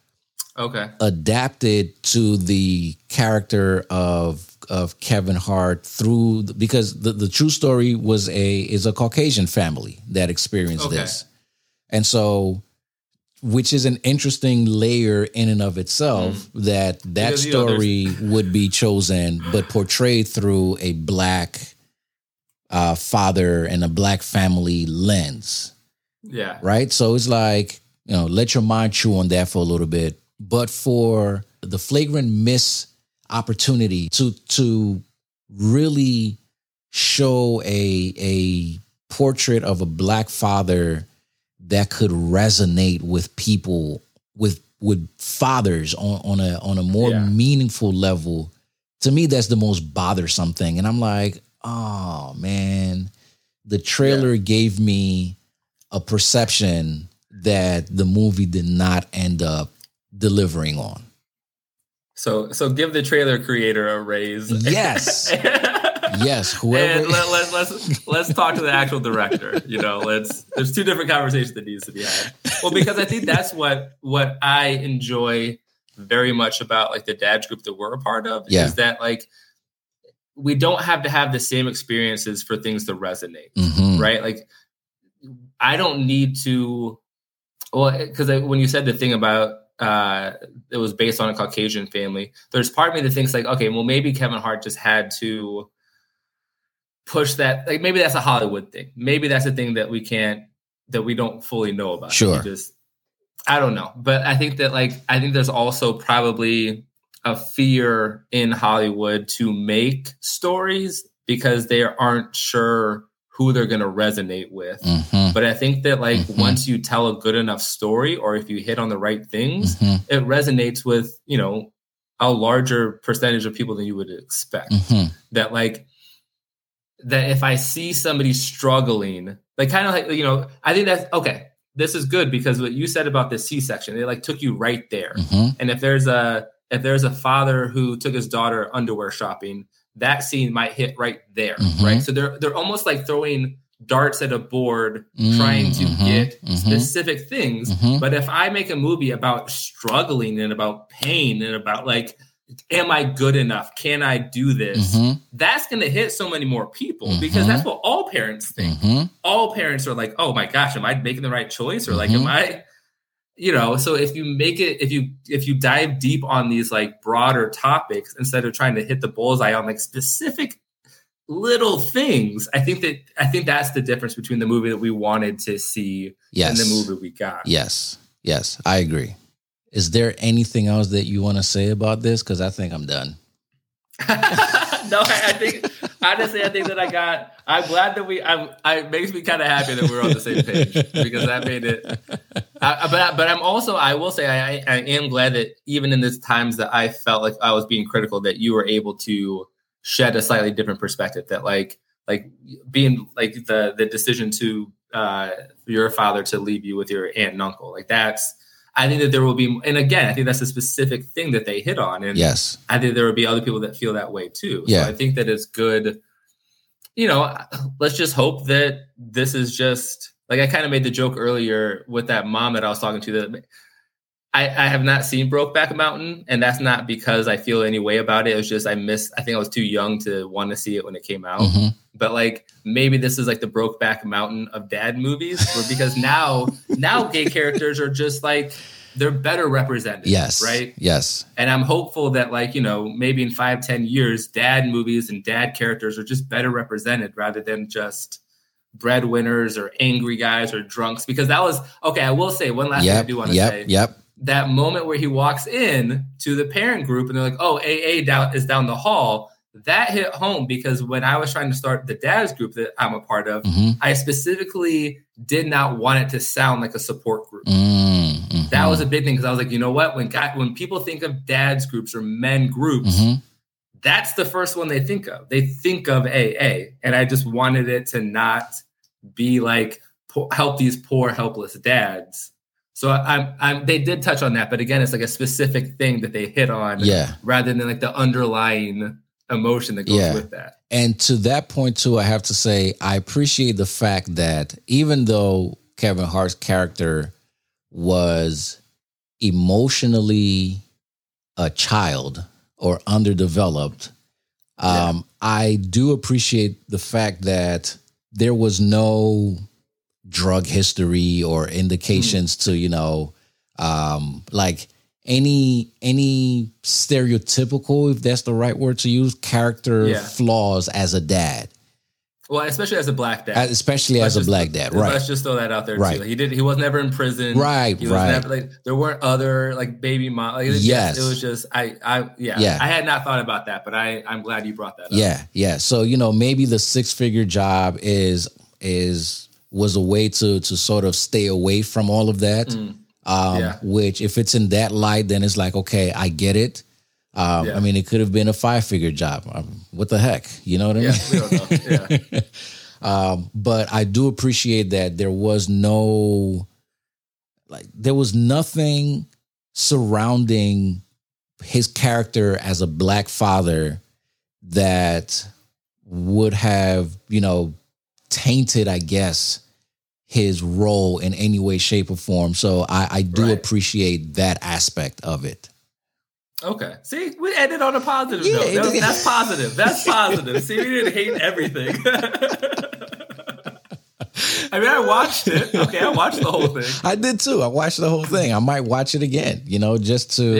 Okay. Adapted to the character of Kevin Hart through because the true story was a Caucasian family that experienced this. And so, which is an interesting layer in and of itself, that story would be chosen, but portrayed through a black father and a black family lens. Yeah. Right. So it's like, you know, let your mind chew on that for a little bit, but for the flagrant miss opportunity to really show a portrait of a black father that could resonate with people, with fathers on a more meaningful level. To me, that's the most bothersome thing. And I'm like, oh man, the trailer gave me a perception that the movie did not end up delivering on. So give the trailer creator a raise. Yes. Yes, whoever. And let's talk to the actual director. You know, there's two different conversations that needs to be had. Well, because I think that's what I enjoy very much about like the dad group that we're a part of is that like we don't have to have the same experiences for things to resonate, right? Like I don't need to. Well, because when you said the thing about it was based on a Caucasian family, there's part of me that thinks like, okay, well maybe Kevin Hart just had to push that, like maybe that's a Hollywood thing. Maybe that's a thing that we don't fully know about. Sure. I don't know. But I think that there's also probably a fear in Hollywood to make stories because they aren't sure who they're going to resonate with. But I think that once you tell a good enough story or if you hit on the right things, it resonates with, you know, a larger percentage of people than you would expect. That if I see somebody struggling, like kind of like, you know, I think that's okay. This is good because what you said about the C-section, it like took you right there. And if there's a father who took his daughter underwear shopping, that scene might hit right there. Right. So they're almost like throwing darts at a board, trying to get specific things. But if I make a movie about struggling and about pain and about like, am I good enough? Can I do this? That's going to hit so many more people because that's what all parents think. All parents are like, oh my gosh, am I making the right choice? Or like, am I, you know, so if you make it, if you dive deep on these like broader topics, instead of trying to hit the bullseye on like specific little things, I think that's the difference between the movie that we wanted to see and the movie we got. Yes. I agree. Is there anything else that you want to say about this? Because I think I'm done. No, I think honestly, I think that I got. I'm glad that we. It makes me kind of happy that we're on the same page because that made it. But I'm also. I will say I am glad that even in these times that I felt like I was being critical, that you were able to shed a slightly different perspective. That like being like the decision to your father to leave you with your aunt and uncle. Like that's. I think that there will be, and again, I think that's a specific thing that they hit on. And I think there will be other people that feel that way too. Yeah. So I think that it's good, you know, let's just hope that this is just, like I kind of made the joke earlier with that mom that I was talking to that I have not seen Brokeback Mountain. And that's not because I feel any way about it. It was just, I think I was too young to want to see it when it came out. But like, maybe this is like the Brokeback Mountain of dad movies, where because now gay characters are just like they're better represented. Yes. Right. Yes. And I'm hopeful that, like, you know, maybe in 5-10 years, dad movies and dad characters are just better represented rather than just breadwinners or angry guys or drunks. Because that was, okay, I will say one last thing I do want to say. That moment where he walks in to the parent group and they're like, oh, AA is down the hall. That hit home because when I was trying to start the dad's group that I'm a part of, I specifically did not want it to sound like a support group. That was a big thing because I was like, you know what? When people think of dad's groups or men groups, that's the first one they think of. They think of AA. And I just wanted it to not be like, help these poor, helpless dads. So they did touch on that. But again, it's like a specific thing that they hit on rather than like the underlying emotion that goes with that. And to that point too, I have to say, I appreciate the fact that even though Kevin Hart's character was emotionally a child or underdeveloped, I do appreciate the fact that there was no drug history or indications to, you know, like any stereotypical, if that's the right word to use, character flaws as a dad. Well, especially as a black dad. Especially as a black dad, right. Let's just throw that out there, too. Like, he was never in prison. Never, like, there weren't other, like, baby mom. Like, it was just, I had not thought about that, but I'm glad you brought that up. Yeah. So, you know, maybe the six-figure job was a way to sort of stay away from all of that, which if it's in that light, then it's like, okay, I get it. I mean, it could have been a 5-figure job. What the heck? You know what I mean? We don't know. But I do appreciate that there was nothing surrounding his character as a black father that would have, you know, tainted, I guess, his role in any way, shape, or form. So I do appreciate that aspect of it. Okay. See, we ended on a positive note. That's positive. That's positive. See, we didn't hate everything. I mean, I watched it. Okay, I watched the whole thing. I did too. I watched the whole thing. I might watch it again, you know, just to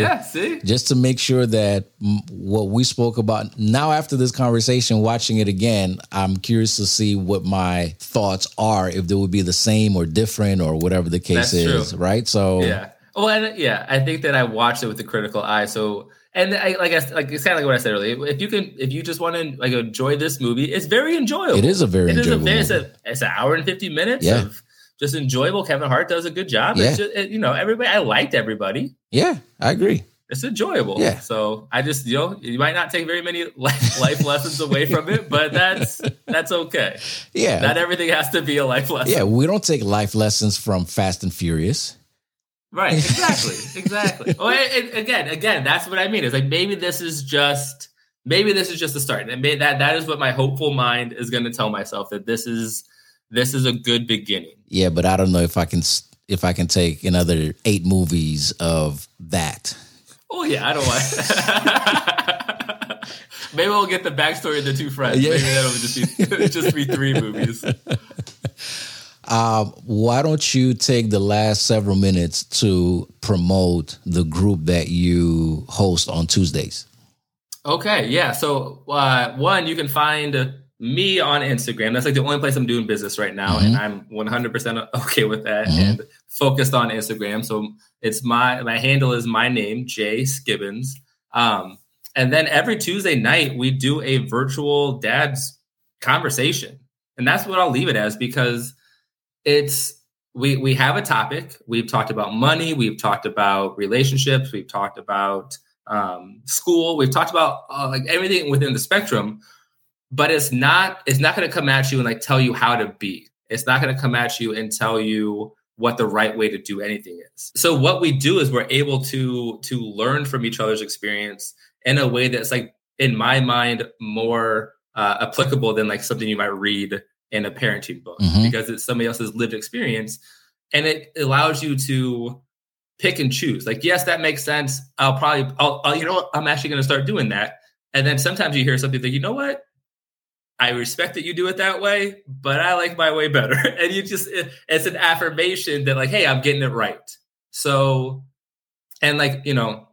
make sure that what we spoke about now after this conversation, watching it again, I'm curious to see what my thoughts are, if they would be the same or different or whatever the case is. True. Right. So, yeah. Well, and I think that I watched it with a critical eye. So, and I it's kind of like what I said earlier. If you just want to like enjoy this movie, it's very enjoyable. It is a very enjoyable movie. It's an hour and 50 minutes of just enjoyable. Kevin Hart does a good job. Yeah. It's just, everybody. I liked everybody. Yeah, I agree. It's enjoyable. Yeah. So I just, you know, you might not take very many life lessons away from it, but that's okay. Yeah. Not everything has to be a life lesson. Yeah, we don't take life lessons from Fast and Furious. Right, exactly. Well, again, that's what I mean. It's like maybe this is just the start, and that is what my hopeful mind is going to tell myself, that this is a good beginning. Yeah, but I don't know if I can take another 8 movies of that. Oh yeah, I don't want. Maybe we'll get the backstory of the two friends. Yeah. Maybe that'll just be 3 movies. Why don't you take the last several minutes to promote the group that you host on Tuesdays? Okay, yeah. So, one, you can find me on Instagram. That's like the only place I'm doing business right now, and I'm 100% okay with that and focused on Instagram. So it's my handle is my name, Jay Skibbens. And then every Tuesday night, we do a virtual dad's conversation. And that's what I'll leave it as, because we have a topic. We've talked about money. We've talked about relationships. We've talked about school. We've talked about like everything within the spectrum. But it's not going to come at you and like tell you how to be. It's not going to come at you and tell you what the right way to do anything is. So what we do is we're able to learn from each other's experience in a way that's like, in my mind, more applicable than like something you might read in a parenting book, because it's somebody else's lived experience, and it allows you to pick and choose. Like, yes, that makes sense. I'm actually going to start doing that. And then sometimes you hear something that, you know what, I respect that you do it that way, but I like my way better. And it's an affirmation that like, hey, I'm getting it right. So And like, you know,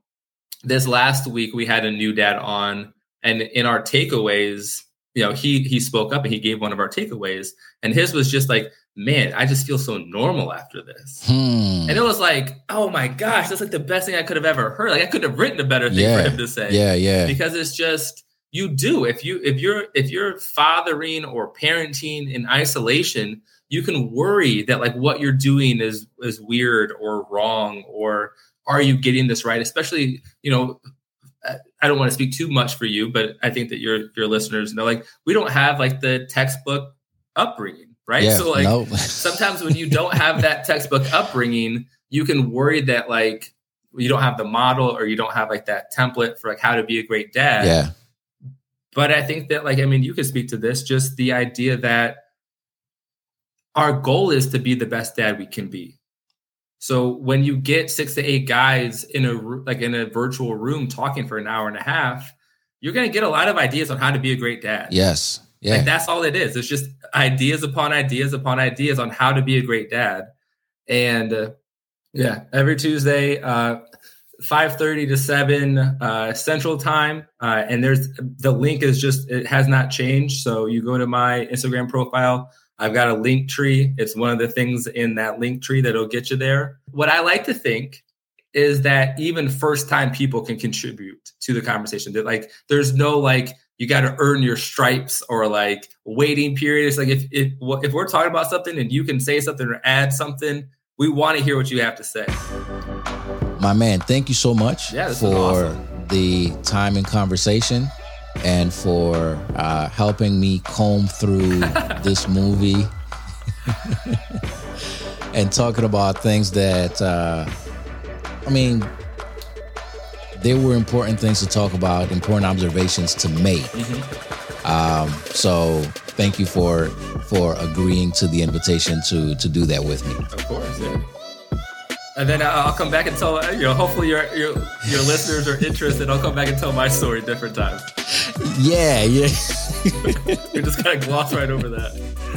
this last week we had a new dad on, and in our takeaways, you know, he spoke up and he gave one of our takeaways, and his was just like, man, I just feel so normal after this. And it was like, oh my gosh, that's like the best thing I could have ever heard. Like I could have written a better thing for him to say. Because it's just, you do, if you're fathering or parenting in isolation, you can worry that like what you're doing is weird or wrong, or are you getting this right? Especially, you know, I don't want to speak too much for you, but I think that your listeners know, like, we don't have like the textbook upbringing, right? Yeah, so like sometimes when you don't have that textbook upbringing, you can worry that like you don't have the model, or you don't have like that template for like how to be a great dad. Yeah. But I think that like, I mean, you can speak to this, just the idea that our goal is to be the best dad we can be. So when you get 6 to 8 guys in a virtual room talking for an hour and a half, you're going to get a lot of ideas on how to be a great dad. Yes. Yeah. Like that's all it is. It's just ideas upon ideas upon ideas on how to be a great dad. And every Tuesday, 5:30 to 7 Central Time. And there's the link is just, it has not changed. So you go to my Instagram profile, I've got a link tree. It's one of the things in that link tree that'll get you there. What I like to think is that even first-time people can contribute to the conversation. That like, there's no like, you got to earn your stripes or like waiting periods. Like if we're talking about something and you can say something or add something, we want to hear what you have to say. My man, thank you so much for awesome. The time and conversation. And for helping me comb through this movie and talking about things that, I mean, there were important things to talk about, important observations to make. So thank you for agreeing to the invitation to do that with me. Of course, yeah. And then I'll come back and tell, you know, hopefully your listeners are interested. I'll come back and tell my story different times. Yeah. You're just going to gloss right over that.